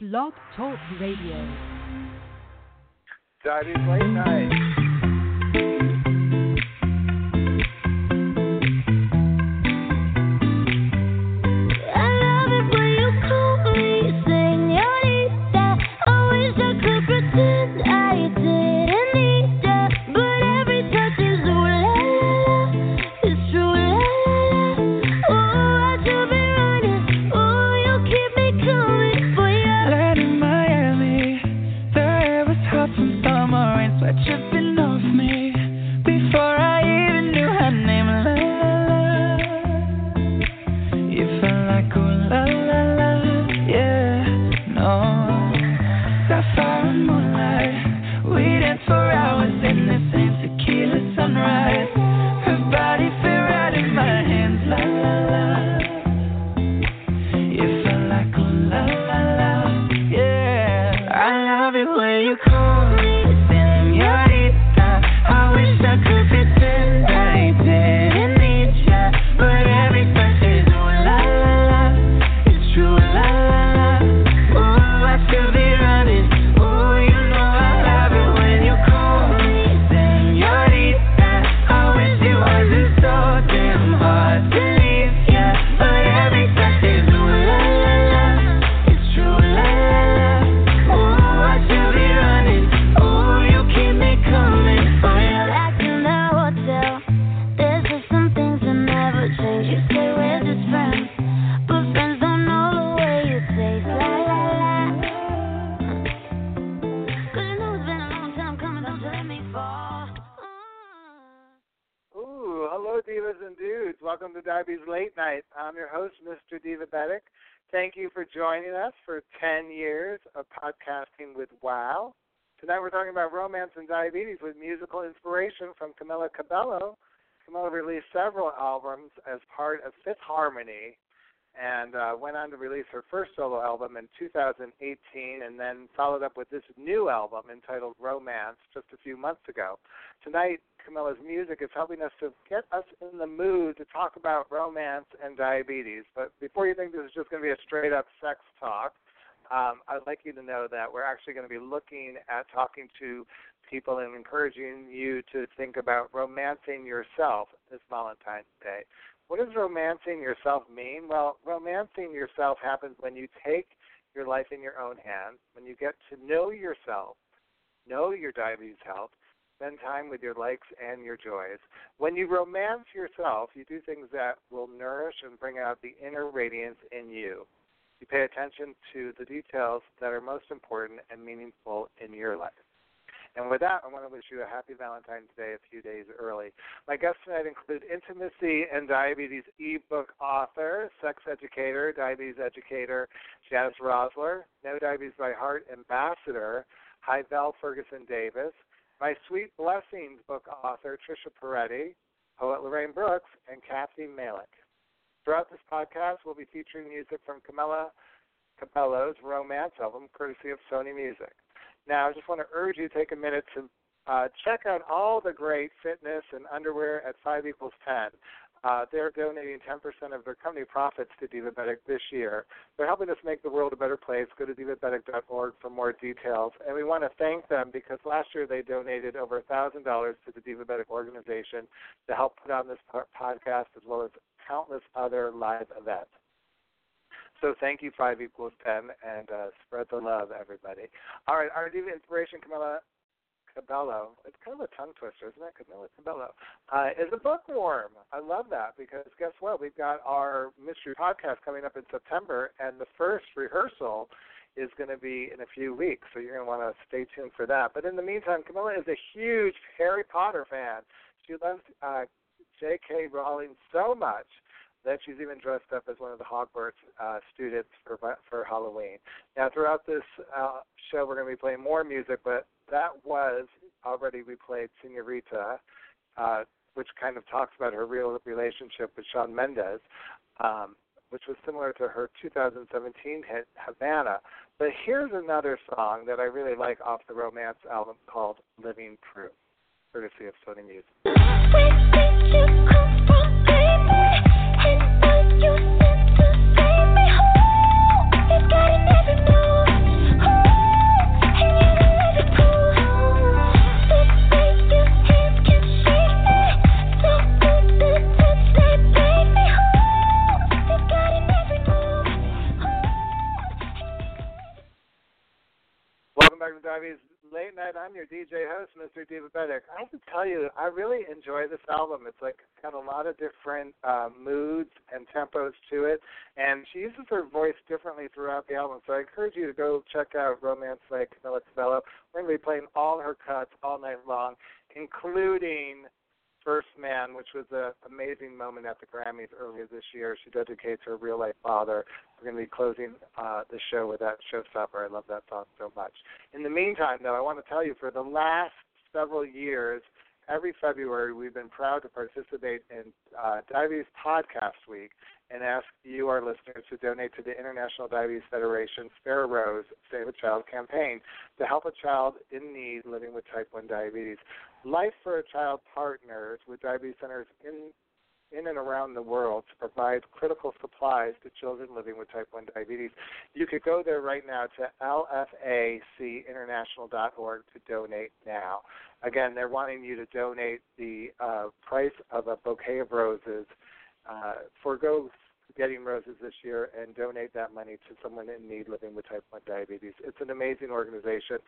Blog Talk Radio. Diabetes Late Night. Divabetic. Thank you for joining us for 10 years of podcasting with WOW. Tonight we're talking about romance and diabetes with musical inspiration from Camila Cabello. Camila released several albums as part of Fifth Harmony and went on to release her first solo album in 2018 and then followed up with this new album entitled Romance just a few months ago. Tonight, Camila's music is helping us to get us in the mood to talk about romance and diabetes. But before you think this is just going to be a straight-up sex talk, I'd like you to know that we're actually going to be looking at talking to people and encouraging you to think about romancing yourself this Valentine's Day. What does romancing yourself mean? Well, romancing yourself happens when you take your life in your own hands, when you get to know yourself, know your diabetes health, spend time with your likes and your joys. When you romance yourself, you do things that will nourish and bring out the inner radiance in you. You pay attention to the details that are most important and meaningful in your life. And with that, I want to wish you a happy Valentine's Day a few days early. My guests tonight include Intimacy and Diabetes ebook author, sex educator, diabetes educator, Janis Roszler, Know Diabetes by Heart ambassador, Hyvelle Ferguson Davis, My Sweet Blessing book author, Trisha Porretti, poet Lorraine Brooks, and Kathy Malleck. Throughout this podcast, we'll be featuring music from Camila Cabello's Romance album, courtesy of Sony Music. Now, I just want to urge you to take a minute to check out all the great fitness and underwear at 5 equals 10. They're donating 10% of their company profits to Divabetic this year. They're helping us make the world a better place. Go to divabetic.org for more details. And we want to thank them because last year they donated over $1,000 to the Divabetic organization to help put on this podcast as well as countless other live events. So thank you, 5 equals 10, and spread the love, everybody. All right, our diva inspiration, Camila Cabello. It's kind of a tongue twister, isn't it? Camila Cabello is a bookworm. I love that because guess what? We've got our mystery podcast coming up in September, and the first rehearsal is going to be in a few weeks, so you're going to want to stay tuned for that. But in the meantime, Camila is a huge Harry Potter fan. She loves J.K. Rowling so much that she's even dressed up as one of the Hogwarts students for Halloween. Now, throughout this show, we're going to be playing more music, but that was already we played Senorita, which kind of talks about her real relationship with Shawn Mendes, which was similar to her 2017 hit, Havana. But here's another song that I really like off the Romance album called Living Proof, courtesy of Sony Music. You said to save me, oh, you've got it, never know. Talking Diabetes Late Night. I'm your DJ host, Mr. Divabetic. I have to tell you, I really enjoy this album. It's like got a lot of different moods and tempos to it, and she uses her voice differently throughout the album. So I encourage you to go check out Romance by Camila Cabello. We're going to be playing all her cuts all night long, including First Man, which was an amazing moment at the Grammys earlier this year. She dedicates her real-life father. We're going to be closing the show with that showstopper. I love that song so much. In the meantime, though, I want to tell you, for the last several years, every February we've been proud to participate in Diabetes Podcast Week and ask you, our listeners, to donate to the International Diabetes Federation's Fair Rose Save a Child campaign to help a child in need living with type 1 diabetes. Life for a Child partners with diabetes centers in and around the world to provide critical supplies to children living with type 1 diabetes. You could go there right now to lfacinternational.org to donate now. Again, they're wanting you to donate the price of a bouquet of roses. Forgo getting roses this year and donate that money to someone in need living with type 1 diabetes. It's an amazing organization.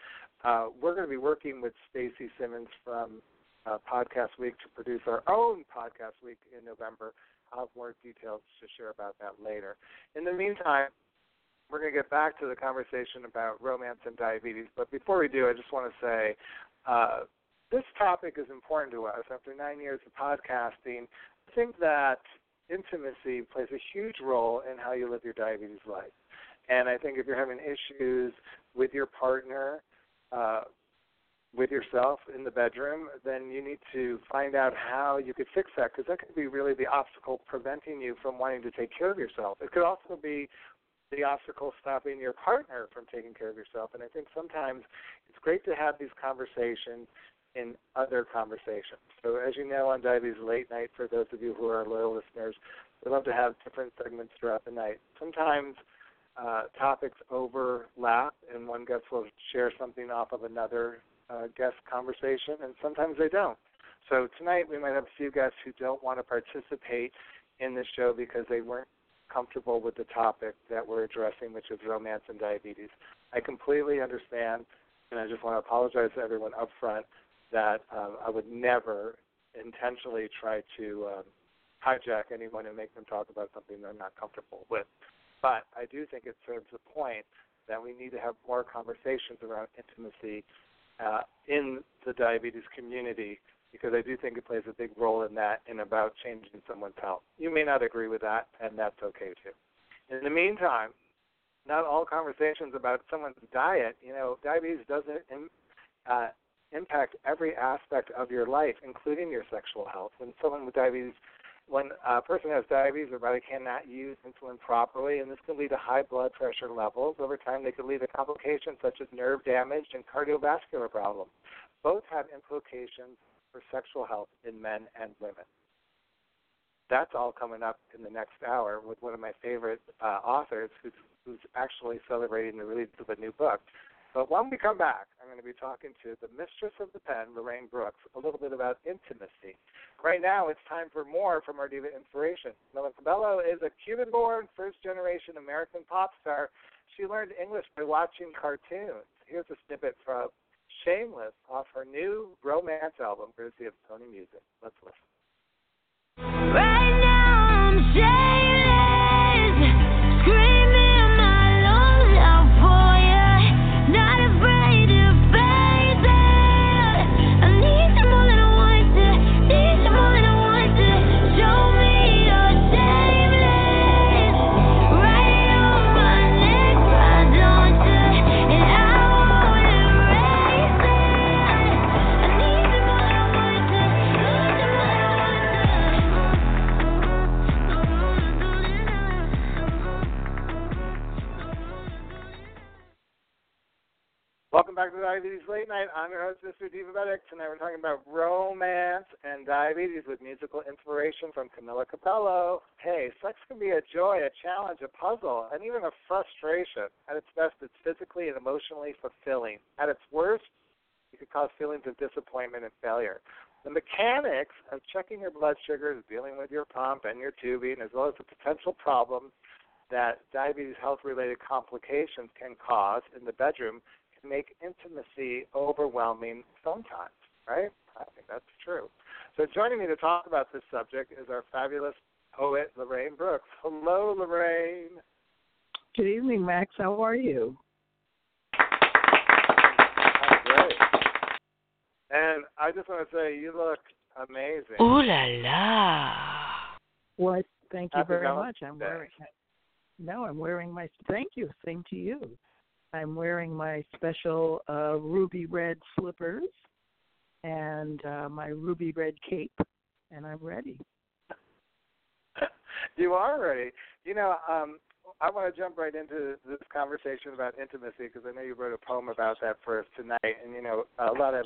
We're going to be working with Stacey Simmons from Podcast Week to produce our own Podcast Week in November. I'll have more details to share about that later. In the meantime, we're going to get back to the conversation about romance and diabetes. But before we do, I just want to say this topic is important to us. After 9 years of podcasting, I think that intimacy plays a huge role in how you live your diabetes life. And I think if you're having issues with your partner, with yourself in the bedroom, then you need to find out how you could fix that, because that could be really the obstacle preventing you from wanting to take care of yourself. It could also be the obstacle stopping your partner from taking care of yourself. And I think sometimes it's great to have these conversations in other conversations. So as you know, on Diabetes Late Night, for those of you who are loyal listeners, we love to have different segments throughout the night. Sometimes topics overlap and one guest will share something off of another guest conversation, and sometimes they don't. So tonight we might have a few guests who don't want to participate in this show because they weren't comfortable with the topic that we're addressing, which is romance and diabetes. I completely understand, and I just want to apologize to everyone up front that I would never intentionally try to hijack anyone and make them talk about something they're not comfortable with. But I do think it serves the point that we need to have more conversations around intimacy in the diabetes community, because I do think it plays a big role in that and about changing someone's health. You may not agree with that, and that's okay, too. In the meantime, not all conversations about someone's diet, you know, diabetes doesn't impact every aspect of your life, including your sexual health. When someone with diabetes, when a person has diabetes, their body cannot use insulin properly, and this can lead to high blood pressure levels. Over time, they could lead to complications such as nerve damage and cardiovascular problems. Both have implications for sexual health in men and women. That's all coming up in the next hour with one of my favorite authors who's actually celebrating the release of a new book. But when we come back, I'm going to be talking to the mistress of the pen, Lorraine Brooks, a little bit about intimacy. Right now, it's time for more from our diva inspiration. Camila Cabello is a Cuban-born, first-generation American pop star. She learned English by watching cartoons. Here's a snippet from Shameless off her new Romance album, courtesy of Sony Music. Let's listen. Right now, I'm shameless, screaming. Welcome back to Diabetes Late Night. I'm your host, Mr. Divabetic. Tonight we're talking about romance and diabetes with musical inspiration from Camila Cabello. Hey, sex can be a joy, a challenge, a puzzle, and even a frustration. At its best, it's physically and emotionally fulfilling. At its worst, it could cause feelings of disappointment and failure. The mechanics of checking your blood sugars, dealing with your pump and your tubing, as well as the potential problems that diabetes health-related complications can cause in the bedroom, make intimacy overwhelming sometimes, right? I think that's true. So joining me to talk about this subject is our fabulous poet, Lorraine Brooks. Hello, Lorraine. Good evening, Max. How are you? I'm great. And I just want to say you look amazing. Ooh la la. Well, thank you very much. I'm wearing my thank you. Same to you. I'm wearing my special ruby red slippers and my ruby red cape, and I'm ready. You are ready. You know, I want to jump right into this conversation about intimacy because I know you wrote a poem about that for us tonight, and, you know, a lot of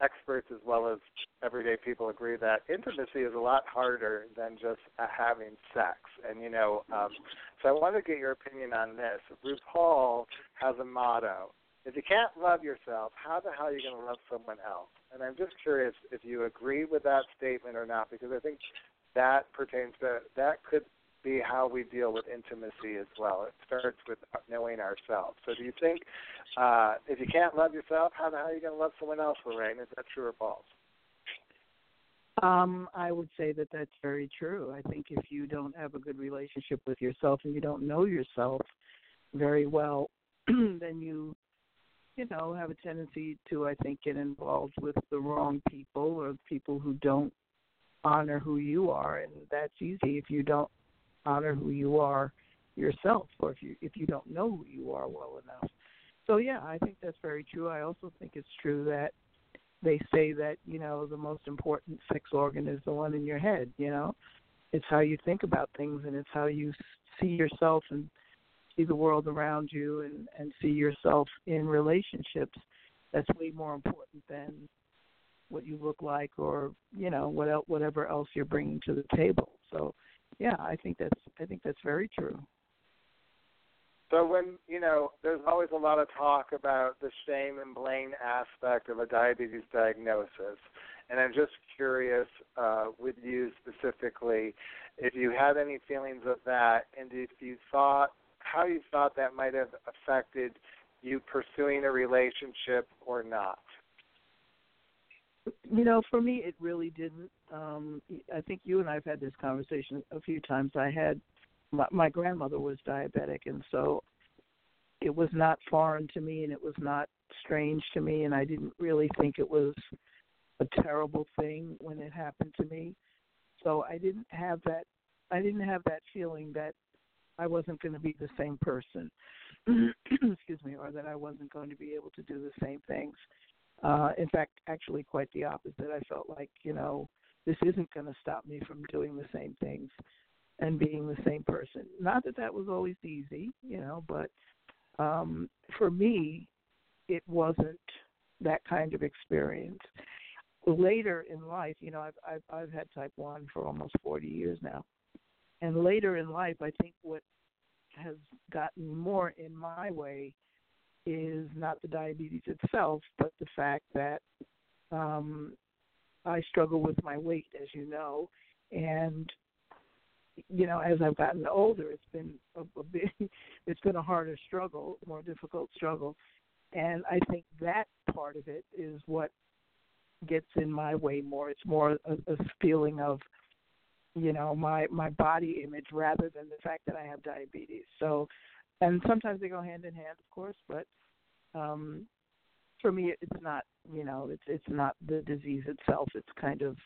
experts as well as everyday people agree that intimacy is a lot harder than just having sex. And, you know, so I wanted to get your opinion on this. RuPaul has a motto: if you can't love yourself, how the hell are you going to love someone else? And I'm just curious if you agree with that statement or not, because I think that pertains to, that could be how we deal with intimacy as well. It starts with knowing ourselves. So do you think if you can't love yourself, how the hell are you going to love someone else, Lorraine? Is that true or false? I would say that that's very true. I think if you don't have a good relationship with yourself and you don't know yourself very well, then you have a tendency to, I think, get involved with the wrong people or people who don't honor who you are. And that's easy if you don't honor who you are yourself, or if you don't know who you are well enough. So, yeah, I think that's very true. I also think it's true that they say that, you know, the most important sex organ is the one in your head, you know. It's how you think about things, and it's how you see yourself and see the world around you and see yourself in relationships. That's way more important than what you look like or, you know, whatever else you're bringing to the table. So, yeah, I think that's very true. So when, you know, there's always a lot of talk about the shame and blame aspect of a diabetes diagnosis, and I'm just curious with you specifically if you had any feelings of that and if you thought, how you thought that might have affected you pursuing a relationship or not. You know, for me, it really didn't. I think you and I have had this conversation a few times. I had my grandmother was diabetic, and so it was not foreign to me, and it was not strange to me, and I didn't really think it was a terrible thing when it happened to me. So I didn't have that feeling that I wasn't going to be the same person, excuse me, or that I wasn't going to be able to do the same things. In fact, actually quite the opposite. I felt like, you know, this isn't going to stop me from doing the same things and being the same person. Not that that was always easy, you know, but for me, it wasn't that kind of experience. Later in life, you know, I've had type 1 for almost 40 years now. And later in life, I think what has gotten more in my way is not the diabetes itself, but the fact that I struggle with my weight, as you know. And, you know, as I've gotten older, it's been a harder struggle, more difficult struggle. And I think that part of it is what gets in my way more. It's more a feeling of, you know, my body image rather than the fact that I have diabetes. So, and sometimes they go hand in hand, of course, but for me, it's not, you know, it's not the disease itself. It's kind of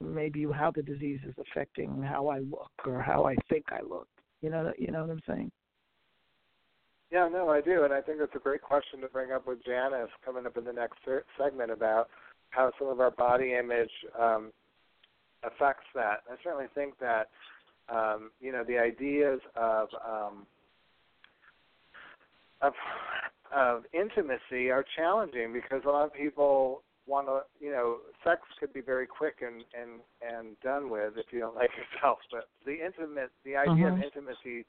maybe how the disease is affecting how I look or how I think I look. You know what I'm saying? Yeah, no, I do, and I think that's a great question to bring up with Janis coming up in the next segment about how some of our body image affects that. I certainly think that you know, the ideas of intimacy are challenging because a lot of people want to, you know, sex could be very quick and done with if you don't like yourself. But the idea of intimacy,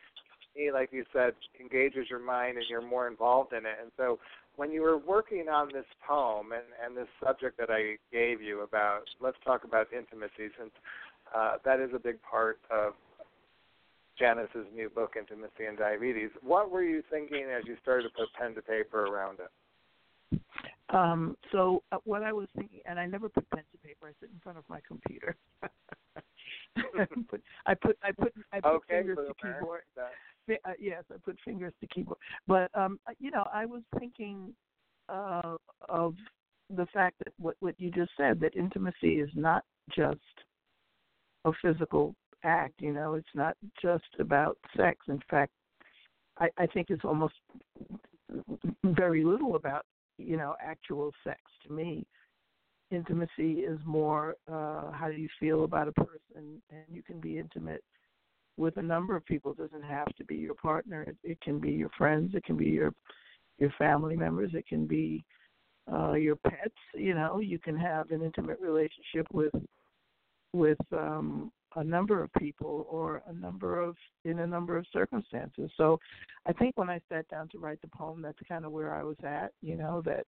like you said, engages your mind and you're more involved in it. And so when you were working on this poem and this subject that I gave you about, let's talk about intimacy, since that is a big part of Janis's new book, Intimacy and Diabetes. What were you thinking as you started to put pen to paper around it? So what I was thinking, and I never put pen to paper. I sit in front of my computer. I put okay, fingers to keyboard. Yes, I put fingers to keyboard. But I was thinking of the fact that what you just said, that intimacy is not just a physical act. You know, it's not just about sex. In fact, I think it's almost very little about actual sex. To me, intimacy is more how do you feel about a person, and you can be intimate with a number of people. It doesn't have to be your partner. It can be your friends. It can be your family members. It can be your pets. You can have an intimate relationship with a number of people or in a number of circumstances. So I think when I sat down to write the poem, that's kind of where I was at, that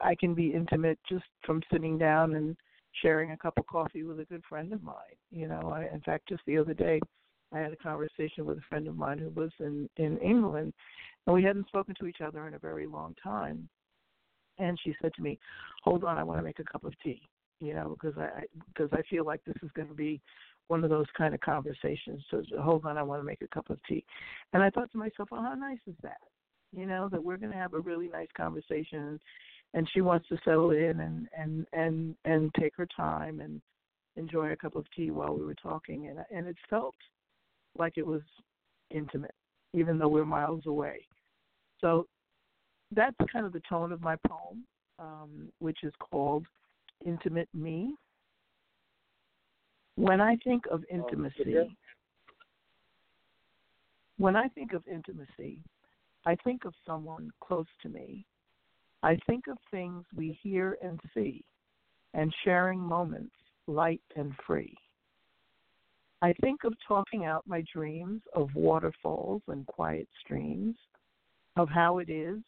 I can be intimate just from sitting down and sharing a cup of coffee with a good friend of mine. In fact, just the other day, I had a conversation with a friend of mine who lives in England, and we hadn't spoken to each other in a very long time. And she said to me, "Hold on, I want to make a cup of tea." Because I feel like this is going to be one of those kind of conversations. So hold on, I want to make a cup of tea. And I thought to myself, well, how nice is that? That we're going to have a really nice conversation, and she wants to settle in and take her time and enjoy a cup of tea while we were talking. And it felt like it was intimate, even though we're miles away. So that's kind of the tone of my poem, which is called Intimate Me. When I think of intimacy, I think of someone close to me. I think of things we hear and see, and sharing moments light and free. I think of talking out my dreams of waterfalls and quiet streams, of how it is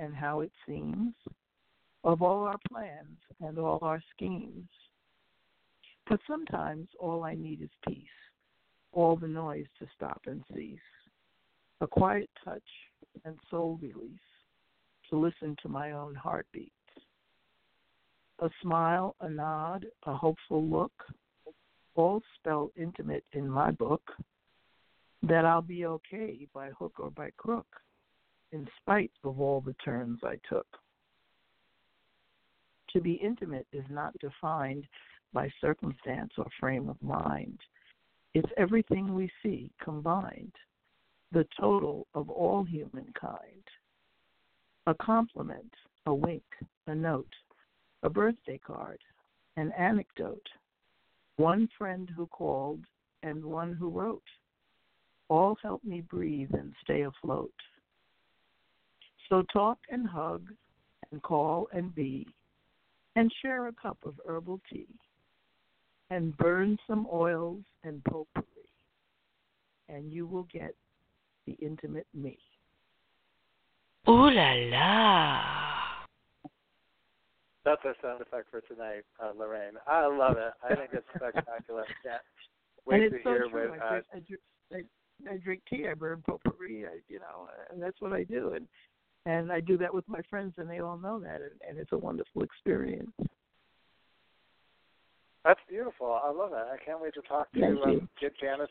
and how it seems, of all our plans and all our schemes. But sometimes all I need is peace, all the noise to stop and cease, a quiet touch and soul release, to listen to my own heartbeat, a smile, a nod, a hopeful look, all spell intimate in my book, that I'll be okay by hook or by crook, in spite of all the turns I took. To be intimate is not defined by circumstance or frame of mind. It's everything we see combined, the total of all humankind. A compliment, a wink, a note, a birthday card, an anecdote, one friend who called and one who wrote, all help me breathe and stay afloat. So talk and hug and call and be, and share a cup of herbal tea, and burn some oils and potpourri, and you will get the intimate me. Ooh la la! That's our sound effect for tonight, Lorraine. I love it. I think it's spectacular. Can't wait and to it's hear so true. With I drink tea. I burn potpourri. And that's what I do. And I do that with my friends, and they all know that, and it's a wonderful experience. That's beautiful. I love that. I can't wait to talk to you. Get Janis.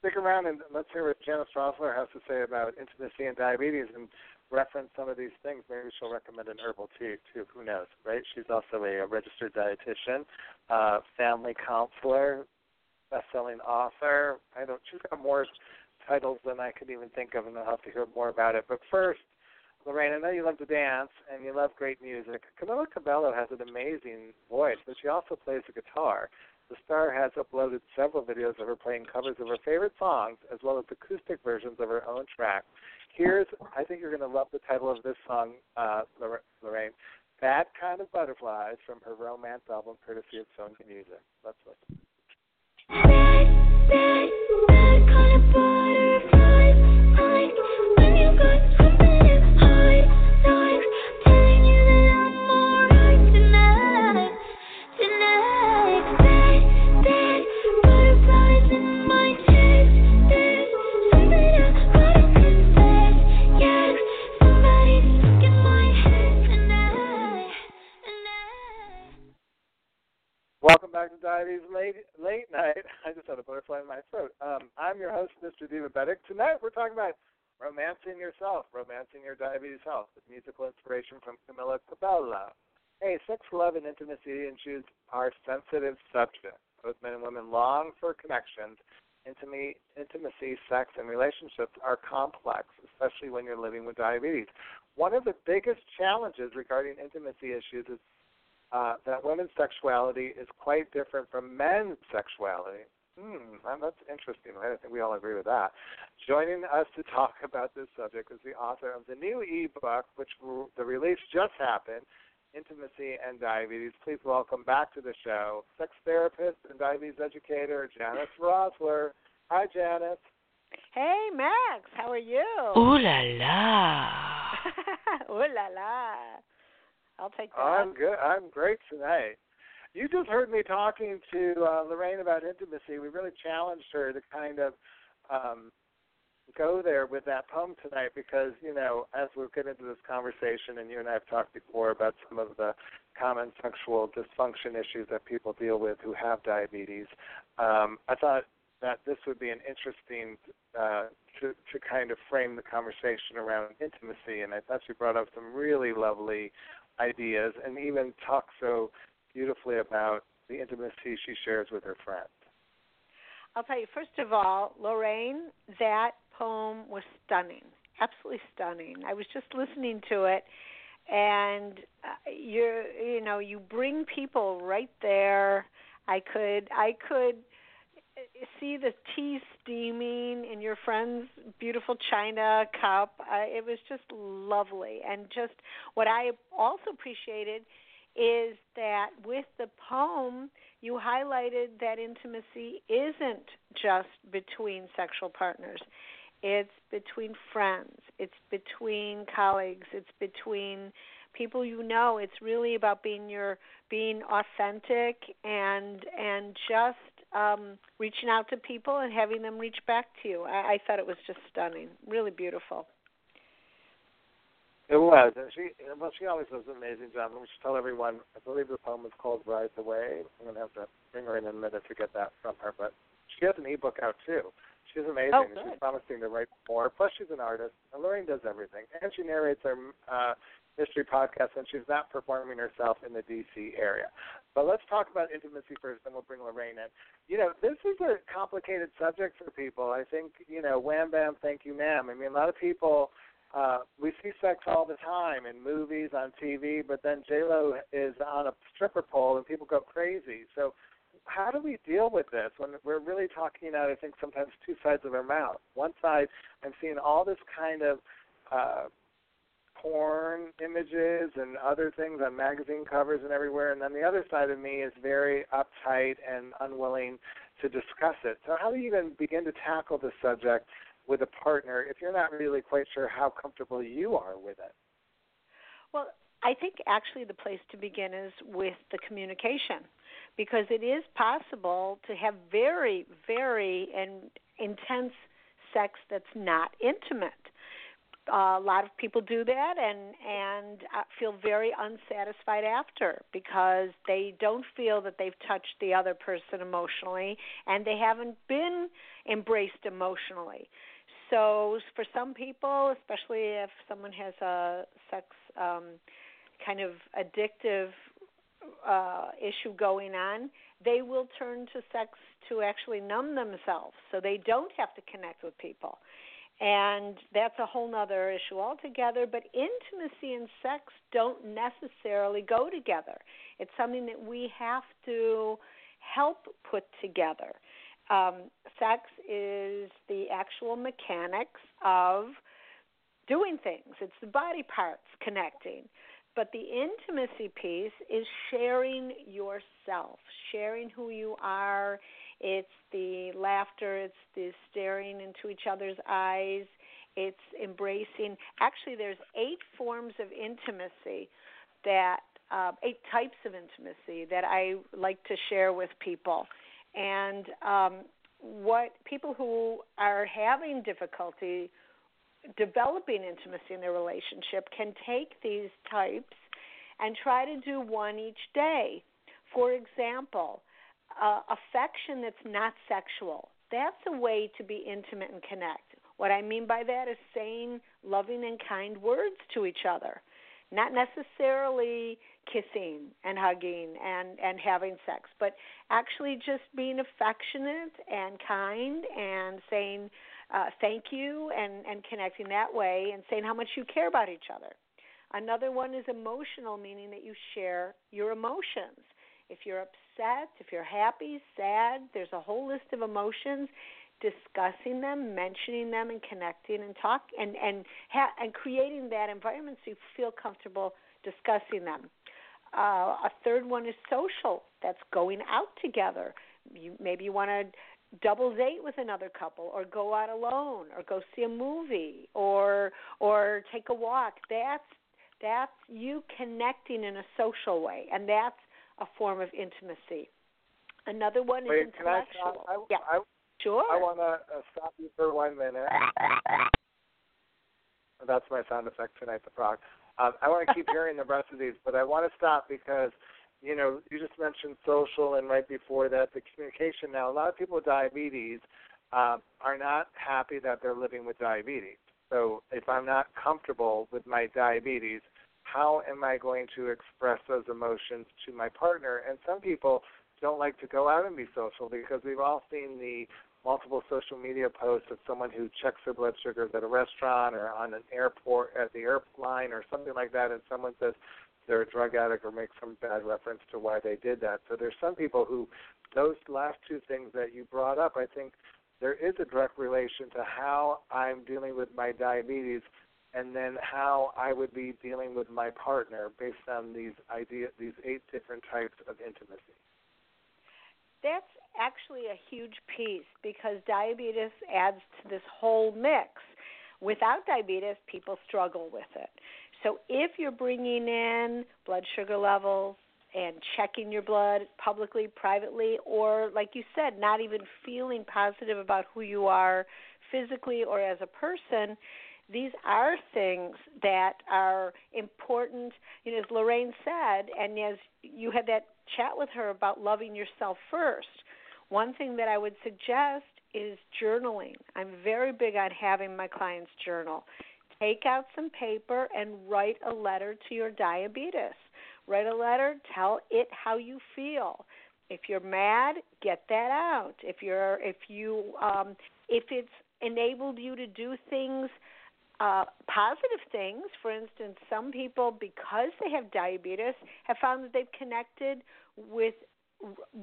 Stick around, and let's hear what Janis Roszler has to say about intimacy and diabetes and reference some of these things. Maybe she'll recommend an herbal tea, too. Who knows, right? She's also a registered dietitian, family counselor, best-selling author. She's got more titles than I could even think of, and I'll have to hear more about it. But first, Lorraine, I know you love to dance and you love great music. Camila Cabello has an amazing voice, but she also plays the guitar. The star has uploaded several videos of her playing covers of her favorite songs as well as acoustic versions of her own tracks. I think you're going to love the title of this song, Lorraine, That Kind of Butterflies, from her Romance album courtesy of Sony Music. Let's listen. That kind of butterflies, like when you got something tonight, that butterflies in my chest. Diabetes Late Night. I just had a butterfly in my throat. I'm your host, Mr. Divabetic. Tonight we're talking about romancing yourself, romancing your diabetes health, with musical inspiration from Camila Cabello. Hey, sex, love, and intimacy issues are sensitive subjects. Both men and women long for connections. Intimacy, sex, and relationships are complex, especially when you're living with diabetes. One of the biggest challenges regarding intimacy issues is that women's sexuality is quite different from men's sexuality. That's interesting. I don't think we all agree with that. Joining us to talk about this subject is the author of the new e-book, which the release just happened, Intimacy and Diabetes. Please welcome back to the show sex therapist and diabetes educator Janis Roszler. Hi, Janis. Hey, Max. How are you? Ooh la la. Ooh la la. I'll take that. I'm good. I'm great tonight. You just heard me talking to Lorraine about intimacy. We really challenged her to kind of go there with that poem tonight because, you know, as we've gotten into this conversation, and you and I have talked before about some of the common sexual dysfunction issues that people deal with who have diabetes, I thought that this would be an interesting to kind of frame the conversation around intimacy, and I thought she brought up some really lovely ideas and even talked so beautifully about the intimacy she shares with her friends. I'll tell you, first of all, Lorraine, that poem was stunning, absolutely stunning. I was just listening to it, and you bring people right there. I could see the tea steaming in your friend's beautiful china cup. It was just lovely, and just what I also appreciated is that with the poem, you highlighted that intimacy isn't just between sexual partners. It's between friends. It's between colleagues. It's between people you know. It's really about being authentic and just reaching out to people and having them reach back to you. I thought it was just stunning, really beautiful. It was. And she always does an amazing job. And we should tell everyone, I believe the poem is called Rise the Wave. I'm going to have to bring her in a minute to get that from her. But she has an e-book out, too. She's amazing. Oh, good. She's promising to write more. Plus, she's an artist. And Lorraine does everything. And she narrates her mystery podcast, and she's not performing herself in the D.C. area. But let's talk about intimacy first, then we'll bring Lorraine in. You know, this is a complicated subject for people. I think, you know, wham, bam, thank you, ma'am. I mean, a lot of people... we see sex all the time in movies, on TV, but then J.Lo is on a stripper pole and people go crazy. So how do we deal with this when we're really talking about, I think, sometimes two sides of our mouth? One side, I'm seeing all this kind of porn images and other things on magazine covers and everywhere, and then the other side of me is very uptight and unwilling to discuss it. So how do you even begin to tackle this subject with a partner if you're not really quite sure how comfortable you are with it? Well, I think actually the place to begin is with the communication, because it is possible to have very, very intense sex that's not intimate. A lot of people do that and feel very unsatisfied after because they don't feel that they've touched the other person emotionally and they haven't been embraced emotionally. So for some people, especially if someone has a sex kind of addictive issue going on, they will turn to sex to actually numb themselves so they don't have to connect with people. And that's a whole other issue altogether. But intimacy and sex don't necessarily go together. It's something that we have to help put together. Sex is the actual mechanics of doing things. It's the body parts connecting. But the intimacy piece is sharing yourself, sharing who you are. It's the laughter. It's the staring into each other's eyes. It's embracing. Actually, there's 8 forms of intimacy that 8 types of intimacy that I like to share with people. And what people who are having difficulty developing intimacy in their relationship can take these types and try to do one each day. For example, affection that's not sexual. That's a way to be intimate and connect. What I mean by that is saying loving and kind words to each other, not necessarily kissing and hugging and having sex, but actually just being affectionate and kind and saying thank you and connecting that way and saying how much you care about each other. Another one is emotional, meaning that you share your emotions. If you're upset, if you're happy, sad, there's a whole list of emotions, discussing them, mentioning them, and connecting and talk and creating that environment so you feel comfortable discussing them. A third one is social. That's going out together. Maybe you want to double date with another couple, or go out alone, or go see a movie, or take a walk. That's you connecting in a social way, and that's a form of intimacy. Another one is intellectual. Sure. I want to stop you for 1 minute. That's my sound effect tonight, the frog. I want to keep hearing the rest of these, but I want to stop because, you know, you just mentioned social, and right before that, the communication. Now, a lot of people with diabetes are not happy that they're living with diabetes. So if I'm not comfortable with my diabetes, how am I going to express those emotions to my partner? And some people don't like to go out and be social because we've all seen the multiple social media posts of someone who checks their blood sugars at a restaurant or on an airport, at the airline or something like that, and someone says they're a drug addict or makes some bad reference to why they did that. So there's some people who, those last two things that you brought up, I think there is a direct relation to how I'm dealing with my diabetes and then how I would be dealing with my partner based on these ideas, these 8 different types of intimacy. That's actually a huge piece because diabetes adds to this whole mix. Without diabetes, people struggle with it. So if you're bringing in blood sugar levels and checking your blood publicly, privately, or like you said, not even feeling positive about who you are physically or as a person, these are things that are important. You know, as Lorraine said, and as you had that chat with her about loving yourself first, one thing that I would suggest is journaling. I'm very big on having my clients journal. Take out some paper and write a letter to your diabetes. Write a letter, tell it how you feel. If you're mad, get that out. If it's enabled you to do things, positive things, for instance, some people, because they have diabetes, have found that they've connected with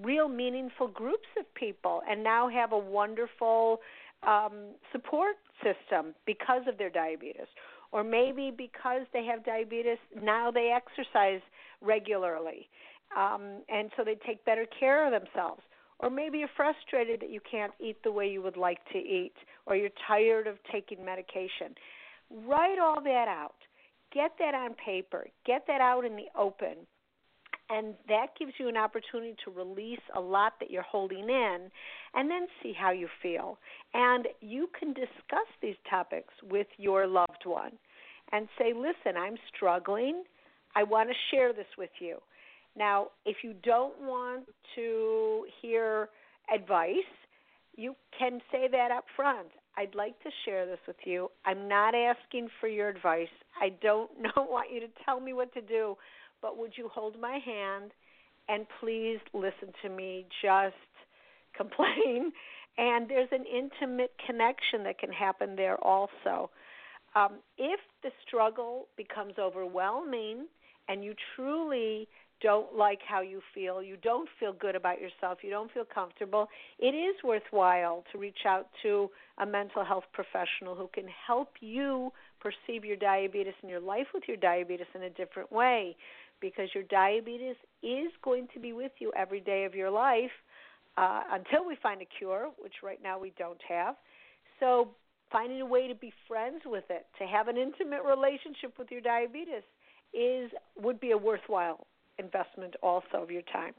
real meaningful groups of people and now have a wonderful support system because of their diabetes. Or maybe because they have diabetes, now they exercise regularly, and so they take better care of themselves. Or maybe you're frustrated that you can't eat the way you would like to eat, or you're tired of taking medication. Write all that out. Get that on paper. Get that out in the open. And that gives you an opportunity to release a lot that you're holding in and then see how you feel. And you can discuss these topics with your loved one and say, listen, I'm struggling. I want to share this with you. Now, if you don't want to hear advice, you can say that up front. I'd like to share this with you. I'm not asking for your advice. I don't want you to tell me what to do, but would you hold my hand and please listen to me just complain? And there's an intimate connection that can happen there also. If the struggle becomes overwhelming and you truly don't like how you feel, you don't feel good about yourself, you don't feel comfortable, it is worthwhile to reach out to a mental health professional who can help you perceive your diabetes and your life with your diabetes in a different way, because your diabetes is going to be with you every day of your life until we find a cure, which right now we don't have. So finding a way to be friends with it, to have an intimate relationship with your diabetes would be a worthwhile investment also of your time.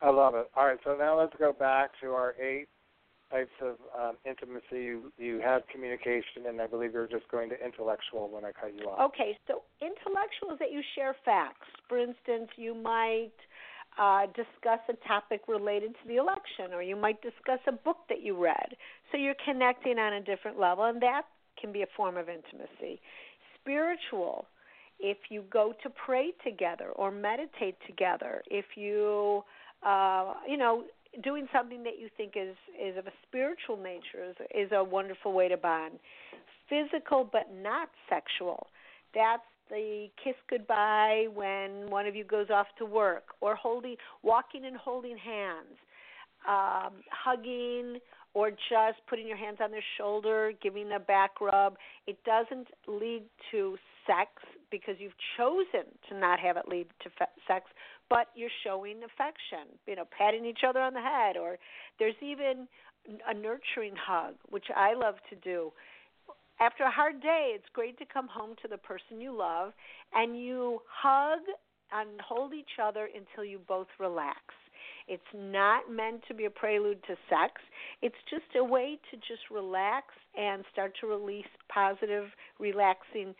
I love it. All right, so now let's go back to our 8 types of intimacy. You have communication, and I believe you're just going to intellectual when I cut you off. Okay, so intellectual is that you share facts. For instance, you might discuss a topic related to the election, or you might discuss a book that you read. So you're connecting on a different level, and that can be a form of intimacy. Spiritual, if you go to pray together or meditate together, if you, doing something that you think is of a spiritual nature is a wonderful way to bond. Physical but not sexual, that's the kiss goodbye when one of you goes off to work, or walking and holding hands, hugging, or just putting your hands on their shoulder, giving a back rub. It doesn't lead to sex because you've chosen to not have it lead to sex, but you're showing affection, patting each other on the head, or there's even a nurturing hug, which I love to do. After a hard day, it's great to come home to the person you love, and you hug and hold each other until you both relax. It's not meant to be a prelude to sex. It's just a way to just relax and start to release positive, relaxing,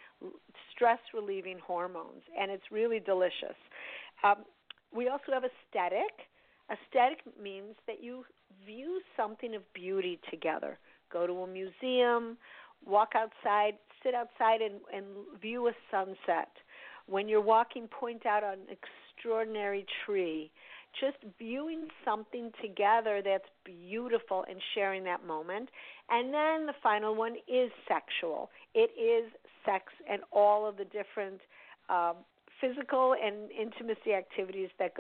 stress-relieving hormones, and it's really delicious. We also have aesthetic. Aesthetic means that you view something of beauty together. Go to a museum, walk outside, sit outside and view a sunset. When you're walking, point out an extraordinary tree. Just viewing something together that's beautiful and sharing that moment. And then the final one is sexual. It is sex and all of the different physical and intimacy activities that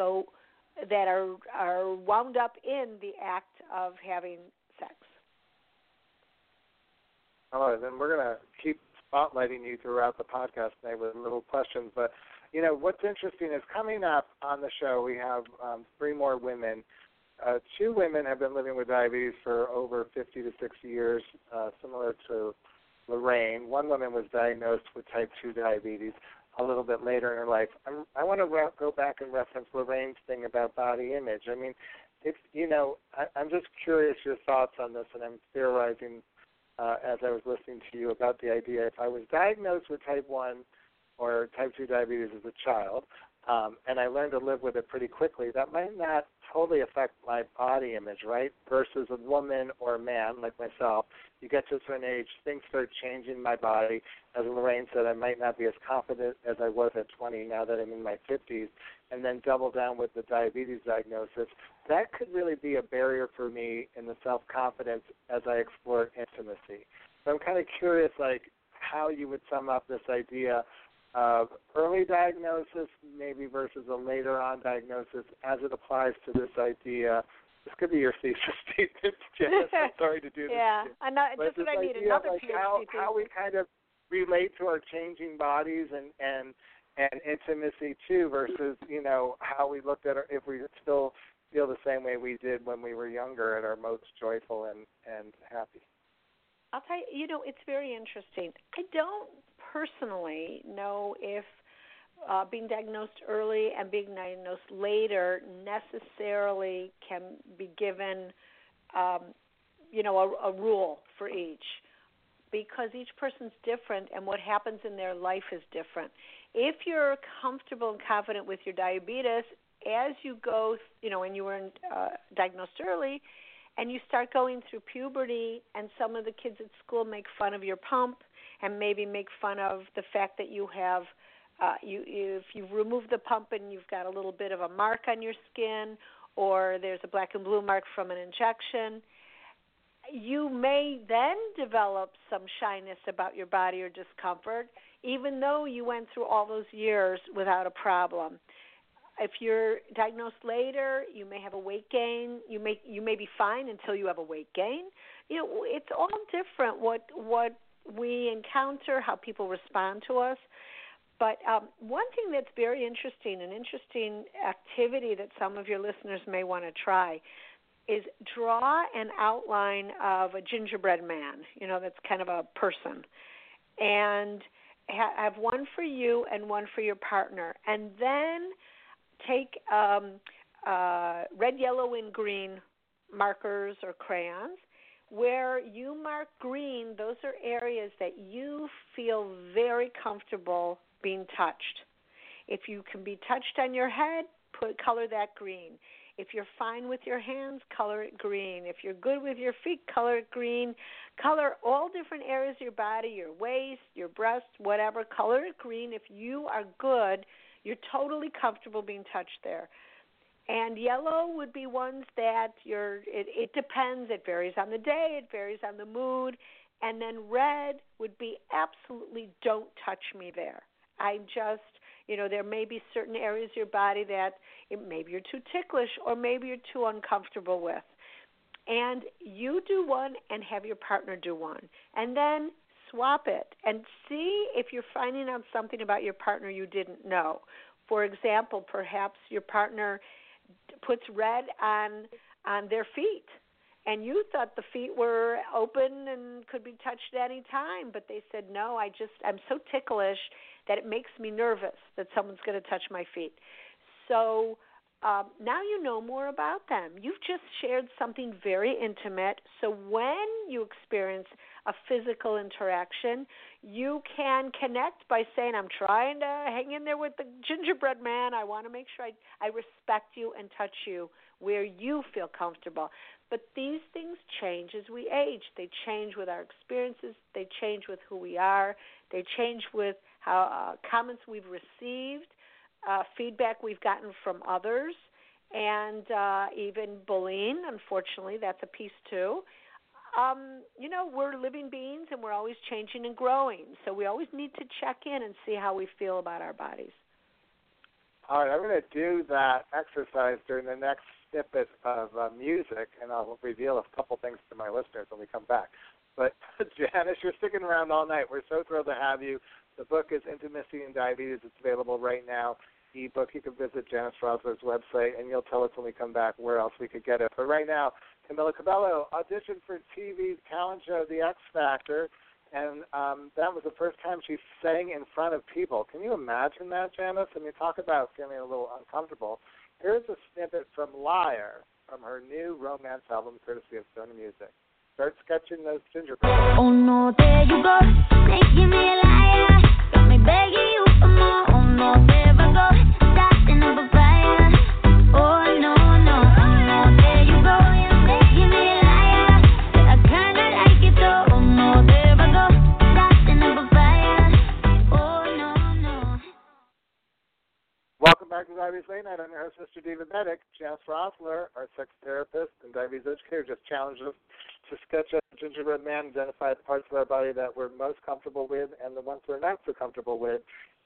are wound up in the act of having sex. All right, then we're going to keep spotlighting you throughout the podcast today with little questions, but what's interesting is coming up on the show, we have three more women. Two women have been living with diabetes for over 50 to 60 years, similar to Lorraine. One woman was diagnosed with type 2 diabetes a little bit later in her life. I want to go back and reference Lorraine's thing about body image. I mean, it's, I'm just curious your thoughts on this, and I'm theorizing as I was listening to you about the idea. If I was diagnosed with type 1 or type 2 diabetes as a child, and I learned to live with it pretty quickly, that might not totally affect my body image, right? Versus a woman or a man like myself, you get to a certain age, things start changing my body. As Lorraine said, I might not be as confident as I was at 20 now that I'm in my 50s, and then double down with the diabetes diagnosis. That could really be a barrier for me in the self-confidence as I explore intimacy. So I'm kind of curious, how you would sum up this idea of early diagnosis maybe versus a later on diagnosis as it applies to this idea. This could be your thesis statement, Janis. I'm sorry to do this. Yeah, just what I need, another PhD. How we kind of relate to our changing bodies and intimacy too versus, how we looked at if we still feel the same way we did when we were younger and are most joyful and happy. I'll tell you, it's very interesting. I don't personally know if being diagnosed early and being diagnosed later necessarily can be given, a rule for each, because each person's different and what happens in their life is different. If you're comfortable and confident with your diabetes as you go, and you were diagnosed early, and you start going through puberty, and some of the kids at school make fun of your pump and maybe make fun of the fact that you have, if you've removed the pump and you've got a little bit of a mark on your skin, or there's a black and blue mark from an injection, you may then develop some shyness about your body or discomfort, even though you went through all those years without a problem. If you're diagnosed later, you may have a weight gain. You may be fine until you have a weight gain. It's all different what we encounter, how people respond to us. But one thing that's very interesting, an interesting activity that some of your listeners may want to try, is draw an outline of a gingerbread man. That's kind of a person, and have one for you and one for your partner, and then take red, yellow, and green markers or crayons. Where you mark green, those are areas that you feel very comfortable being touched. If you can be touched on your head, color that green. If you're fine with your hands, color it green. If you're good with your feet, color it green. Color all different areas of your body, your waist, your breast, whatever. Color it green. If you are good, you're totally comfortable being touched there. And yellow would be ones that you're, it depends. It varies on the day. It varies on the mood. And then red would be absolutely don't touch me there. I just, you know, there may be certain areas of your body that maybe you're too ticklish or maybe you're too uncomfortable with. And you do one and have your partner do one. And then swap it and see if you're finding out something about your partner you didn't know. For example, perhaps your partner puts red on their feet, and you thought the feet were open and could be touched at any time, but they said, no, I'm so ticklish that it makes me nervous that someone's going to touch my feet. So now you know more about them. You've just shared something very intimate, so when you experience a physical interaction, you can connect by saying, I'm trying to hang in there with the gingerbread man. I want to make sure I respect you and touch you where you feel comfortable. But these things change as we age. They change with our experiences. They change with who we are. They change with how comments we've received, feedback we've gotten from others, and even bullying, unfortunately, that's a piece too. You know, we're living beings and we're always changing and growing. So we always need to check in and see how we feel about our bodies. All right, I'm going to do that exercise during the next snippet of music, and I'll reveal a couple things to my listeners when we come back. But, Janis, you're sticking around all night. We're so thrilled to have you. The book is Intimacy and Diabetes. It's available right now. E-book. You can visit Janis Roszler's website, and you'll tell us when we come back where else we could get it. But right now, Camila Cabello auditioned for TV's talent show The X Factor, and that was the first time she sang in front of people. Can you imagine that, Janis? I mean, talk about feeling a little uncomfortable. Here's a snippet from Liar from her new Romance album, courtesy of Sony Music. Start sketching those gingerbread. Oh, no, there you go, making me a liar. Got me begging you for more. Oh, no, there I go, starting up a fire. Oh, no. Welcome back to Diabetes Late Night. I'm your host, Mr. Divabetic. Janis Roszler, our sex therapist and diabetes educator, just challenged us to sketch out the gingerbread man, identify the parts of our body that we're most comfortable with and the ones we're not so comfortable with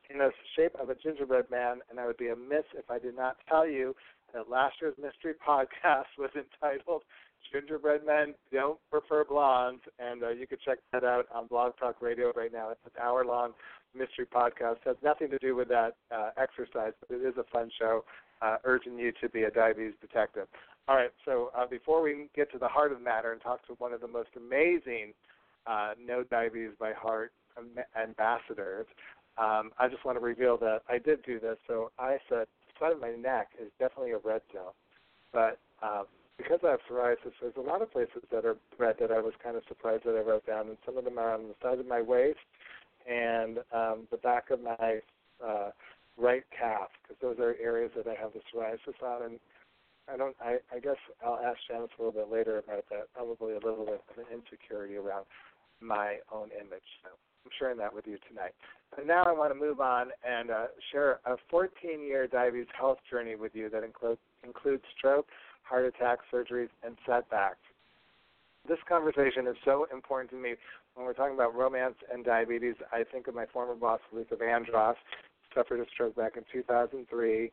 in the shape of a gingerbread man. And I would be amiss if I did not tell you that last year's mystery podcast was entitled Gingerbread Men Don't Prefer Blondes, and you can check that out on Blog Talk Radio right now. It's an hour-long mystery podcast. It has nothing to do with that exercise, but it is a fun show, urging you to be a diabetes detective. All right, so before we get to the heart of the matter and talk to one of the most amazing Know Diabetes by Heart ambassadors, I just want to reveal that I did do this. So I said the side of my neck is definitely a red zone, but because I have psoriasis, there's a lot of places that are red that I was kind of surprised that I wrote down, and some of them are on the side of my waist and the back of my right calf, because those are areas that I have the psoriasis on. And I guess I'll ask Janis a little bit later about that, probably a little bit of an insecurity around my own image. So I'm sharing that with you tonight. But now I want to move on and share a 14-year diabetes health journey with you that includes stroke, heart attacks, surgeries, and setbacks. This conversation is so important to me. When we're talking about romance and diabetes, I think of my former boss, Luther Vandross, suffered a stroke back in 2003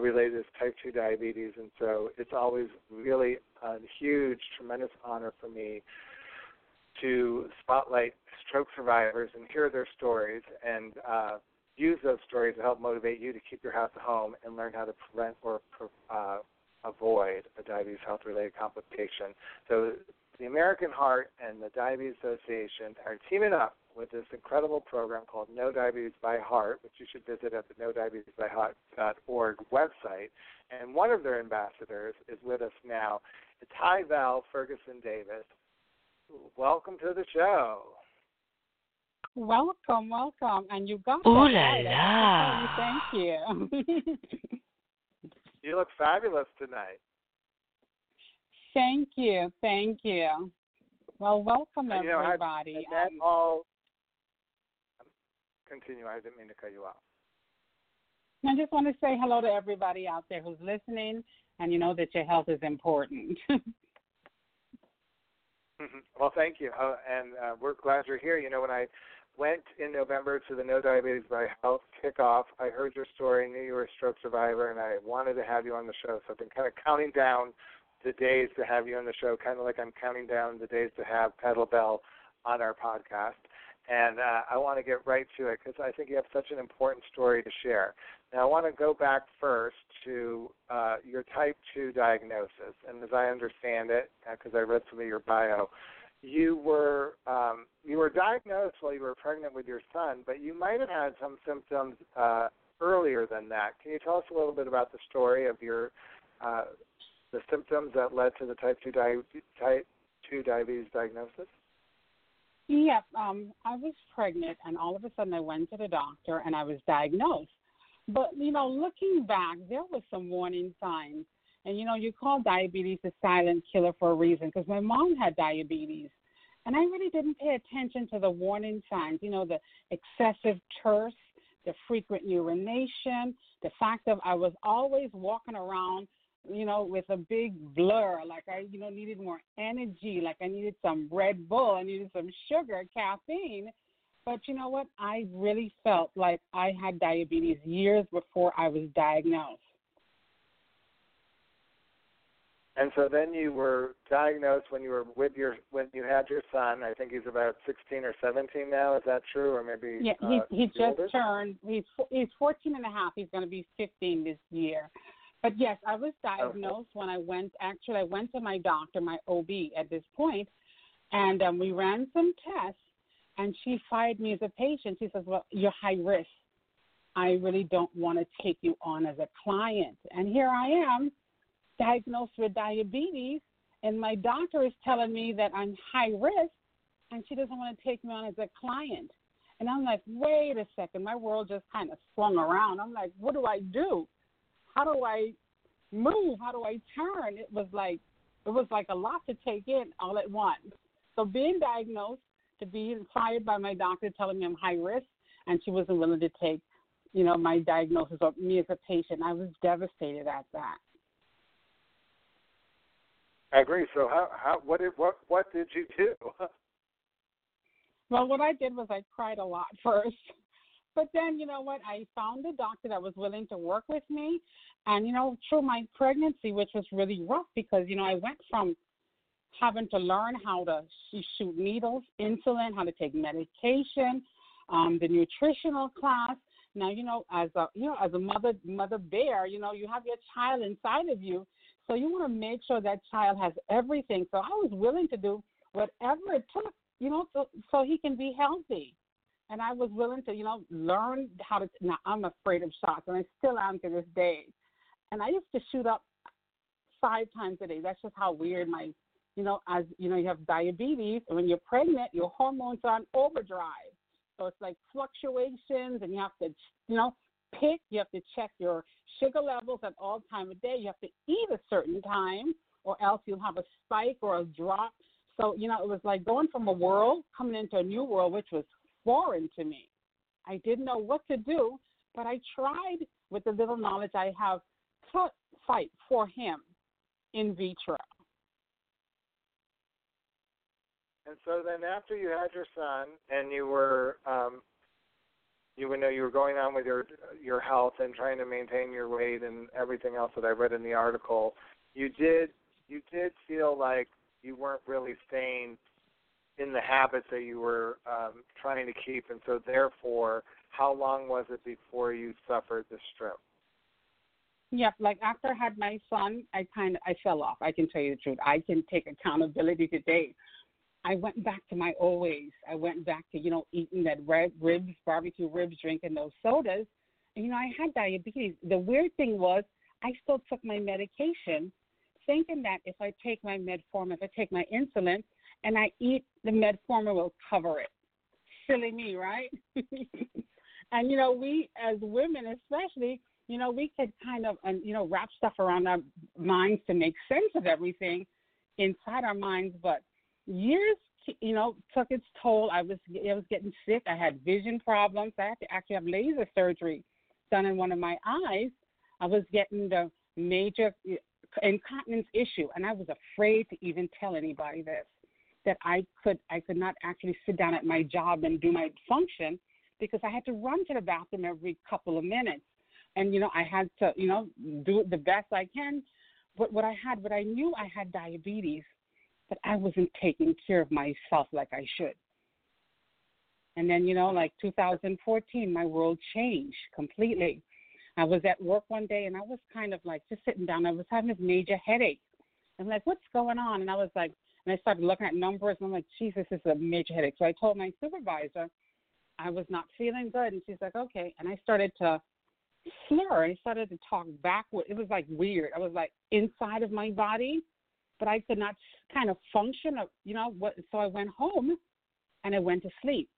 related to type 2 diabetes. And so it's always really a huge, tremendous honor for me to spotlight stroke survivors and hear their stories and use those stories to help motivate you to keep your house at home and learn how to prevent or avoid a diabetes health-related complication. So the American Heart and the Diabetes Association are teaming up with this incredible program called Know Diabetes by Heart, which you should visit at the knowdiabetesbyheart.org website. And one of their ambassadors is with us now. It's Hyvelle Ferguson Davis. Welcome to the show. Welcome, welcome. And you got it. Ooh la la. Thank you. You look fabulous tonight. Thank you. Thank you. Well, welcome, everybody. You know, continue. I didn't mean to cut you off. I just want to say hello to everybody out there who's listening, and you know that your health is important. Well, thank you, and we're glad you're here. You know, when I went in November to the Know Diabetes by Heart kickoff, I heard your story, knew you were a stroke survivor, and I wanted to have you on the show. So I've been kind of counting down the days to have you on the show, kind of like I'm counting down the days to have Pedal Bell on our podcast. And I want to get right to it because I think you have such an important story to share. Now, I want to go back first to your type 2 diagnosis. And as I understand it, because I read some of your bio, you were diagnosed while you were pregnant with your son, but you might have had some symptoms earlier than that. Can you tell us a little bit about the story of your the symptoms that led to the type 2 diabetes diagnosis? Yes, I was pregnant, and all of a sudden I went to the doctor, and I was diagnosed. But, you know, looking back, there was some warning signs. And, you know, you call diabetes a silent killer for a reason because my mom had diabetes, and I really didn't pay attention to the warning signs, you know, the excessive thirst, the frequent urination, the fact that I was always walking around, you know, with a big blur, like I, you know, needed more energy, like I needed some Red Bull, I needed some sugar, caffeine. But you know what? I really felt like I had diabetes years before I was diagnosed. And so then you were diagnosed when you were when you had your son. I think he's about 16 or 17 now. Is that true? Or maybe yeah, he just older? Turned. He's 14 and a half. He's going to be 15 this year. But, yes, I was diagnosed when I went – actually, I went to my doctor, my OB at this point, and we ran some tests, and she fired me as a patient. She says, well, you're high risk. I really don't want to take you on as a client. And here I am diagnosed with diabetes, and my doctor is telling me that I'm high risk, and she doesn't want to take me on as a client. And I'm like, wait a second. My world just kind of swung around. I'm like, what do? How do I move? How do I turn? It was like a lot to take in all at once. So being diagnosed, to being fired by my doctor telling me I'm high risk, and she wasn't willing to take, you know, my diagnosis of me as a patient. I was devastated at that. I agree. So what did you do? Well, what I did was I cried a lot first. But then, you know what, I found a doctor that was willing to work with me. And, you know, through my pregnancy, which was really rough because, you know, I went from having to learn how to shoot needles, insulin, how to take medication, the nutritional class. Now, you know, as a mother bear, you know, you have your child inside of you. So you want to make sure that child has everything. So I was willing to do whatever it took, you know, so he can be healthy. And I was willing to, you know, learn how to – now, I'm afraid of shots, and I still am to this day. And I used to shoot up 5 times a day. That's just how weird my – you know, as you know, you have diabetes, and when you're pregnant, your hormones are on overdrive. So it's like fluctuations, and you have to, you know, pick. You have to check your sugar levels at all time of day. You have to eat a certain time, or else you'll have a spike or a drop. So, you know, it was like going from a world, coming into a new world, which was foreign to me. I didn't know what to do, but I tried with the little knowledge I have to fight for him in vitro. And so then after you had your son and you were going on with your health and trying to maintain your weight and everything else that I read in the article, you did feel like you weren't really staying in the habits that you were trying to keep. And so, therefore, how long was it before you suffered the stroke? Yep. Like, after I had my son, I fell off. I can tell you the truth. I can take accountability today. I went back to my old ways. I went back to, you know, eating that ribs, barbecue ribs, drinking those sodas. And, you know, I had diabetes. The weird thing was I still took my medication, thinking that if I take my metformin, if I take my insulin, and I eat the metformin will cover it. Silly me, right? And, you know, we as women especially, you know, we could kind of, you know, wrap stuff around our minds to make sense of everything inside our minds. But years, you know, took its toll. I was getting sick. I had vision problems. I had to actually have laser surgery done in one of my eyes. I was getting the major incontinence issue, and I was afraid to even tell anybody this, that I could not actually sit down at my job and do my function because I had to run to the bathroom every couple of minutes. And, you know, I had to, you know, do the best I can. But what I knew I had diabetes, but I wasn't taking care of myself like I should. And then, you know, like 2014, my world changed completely. I was at work one day, and I was kind of like just sitting down. I was having this major headache. I'm like, what's going on? And I was like, and I started looking at numbers, and I'm like, Jesus, this is a major headache. So I told my supervisor I was not feeling good, and she's like, okay. And I started to slur. I started to talk backward. It was like weird. I was like inside of my body, but I could not kind of function, you know. So I went home, and I went to sleep.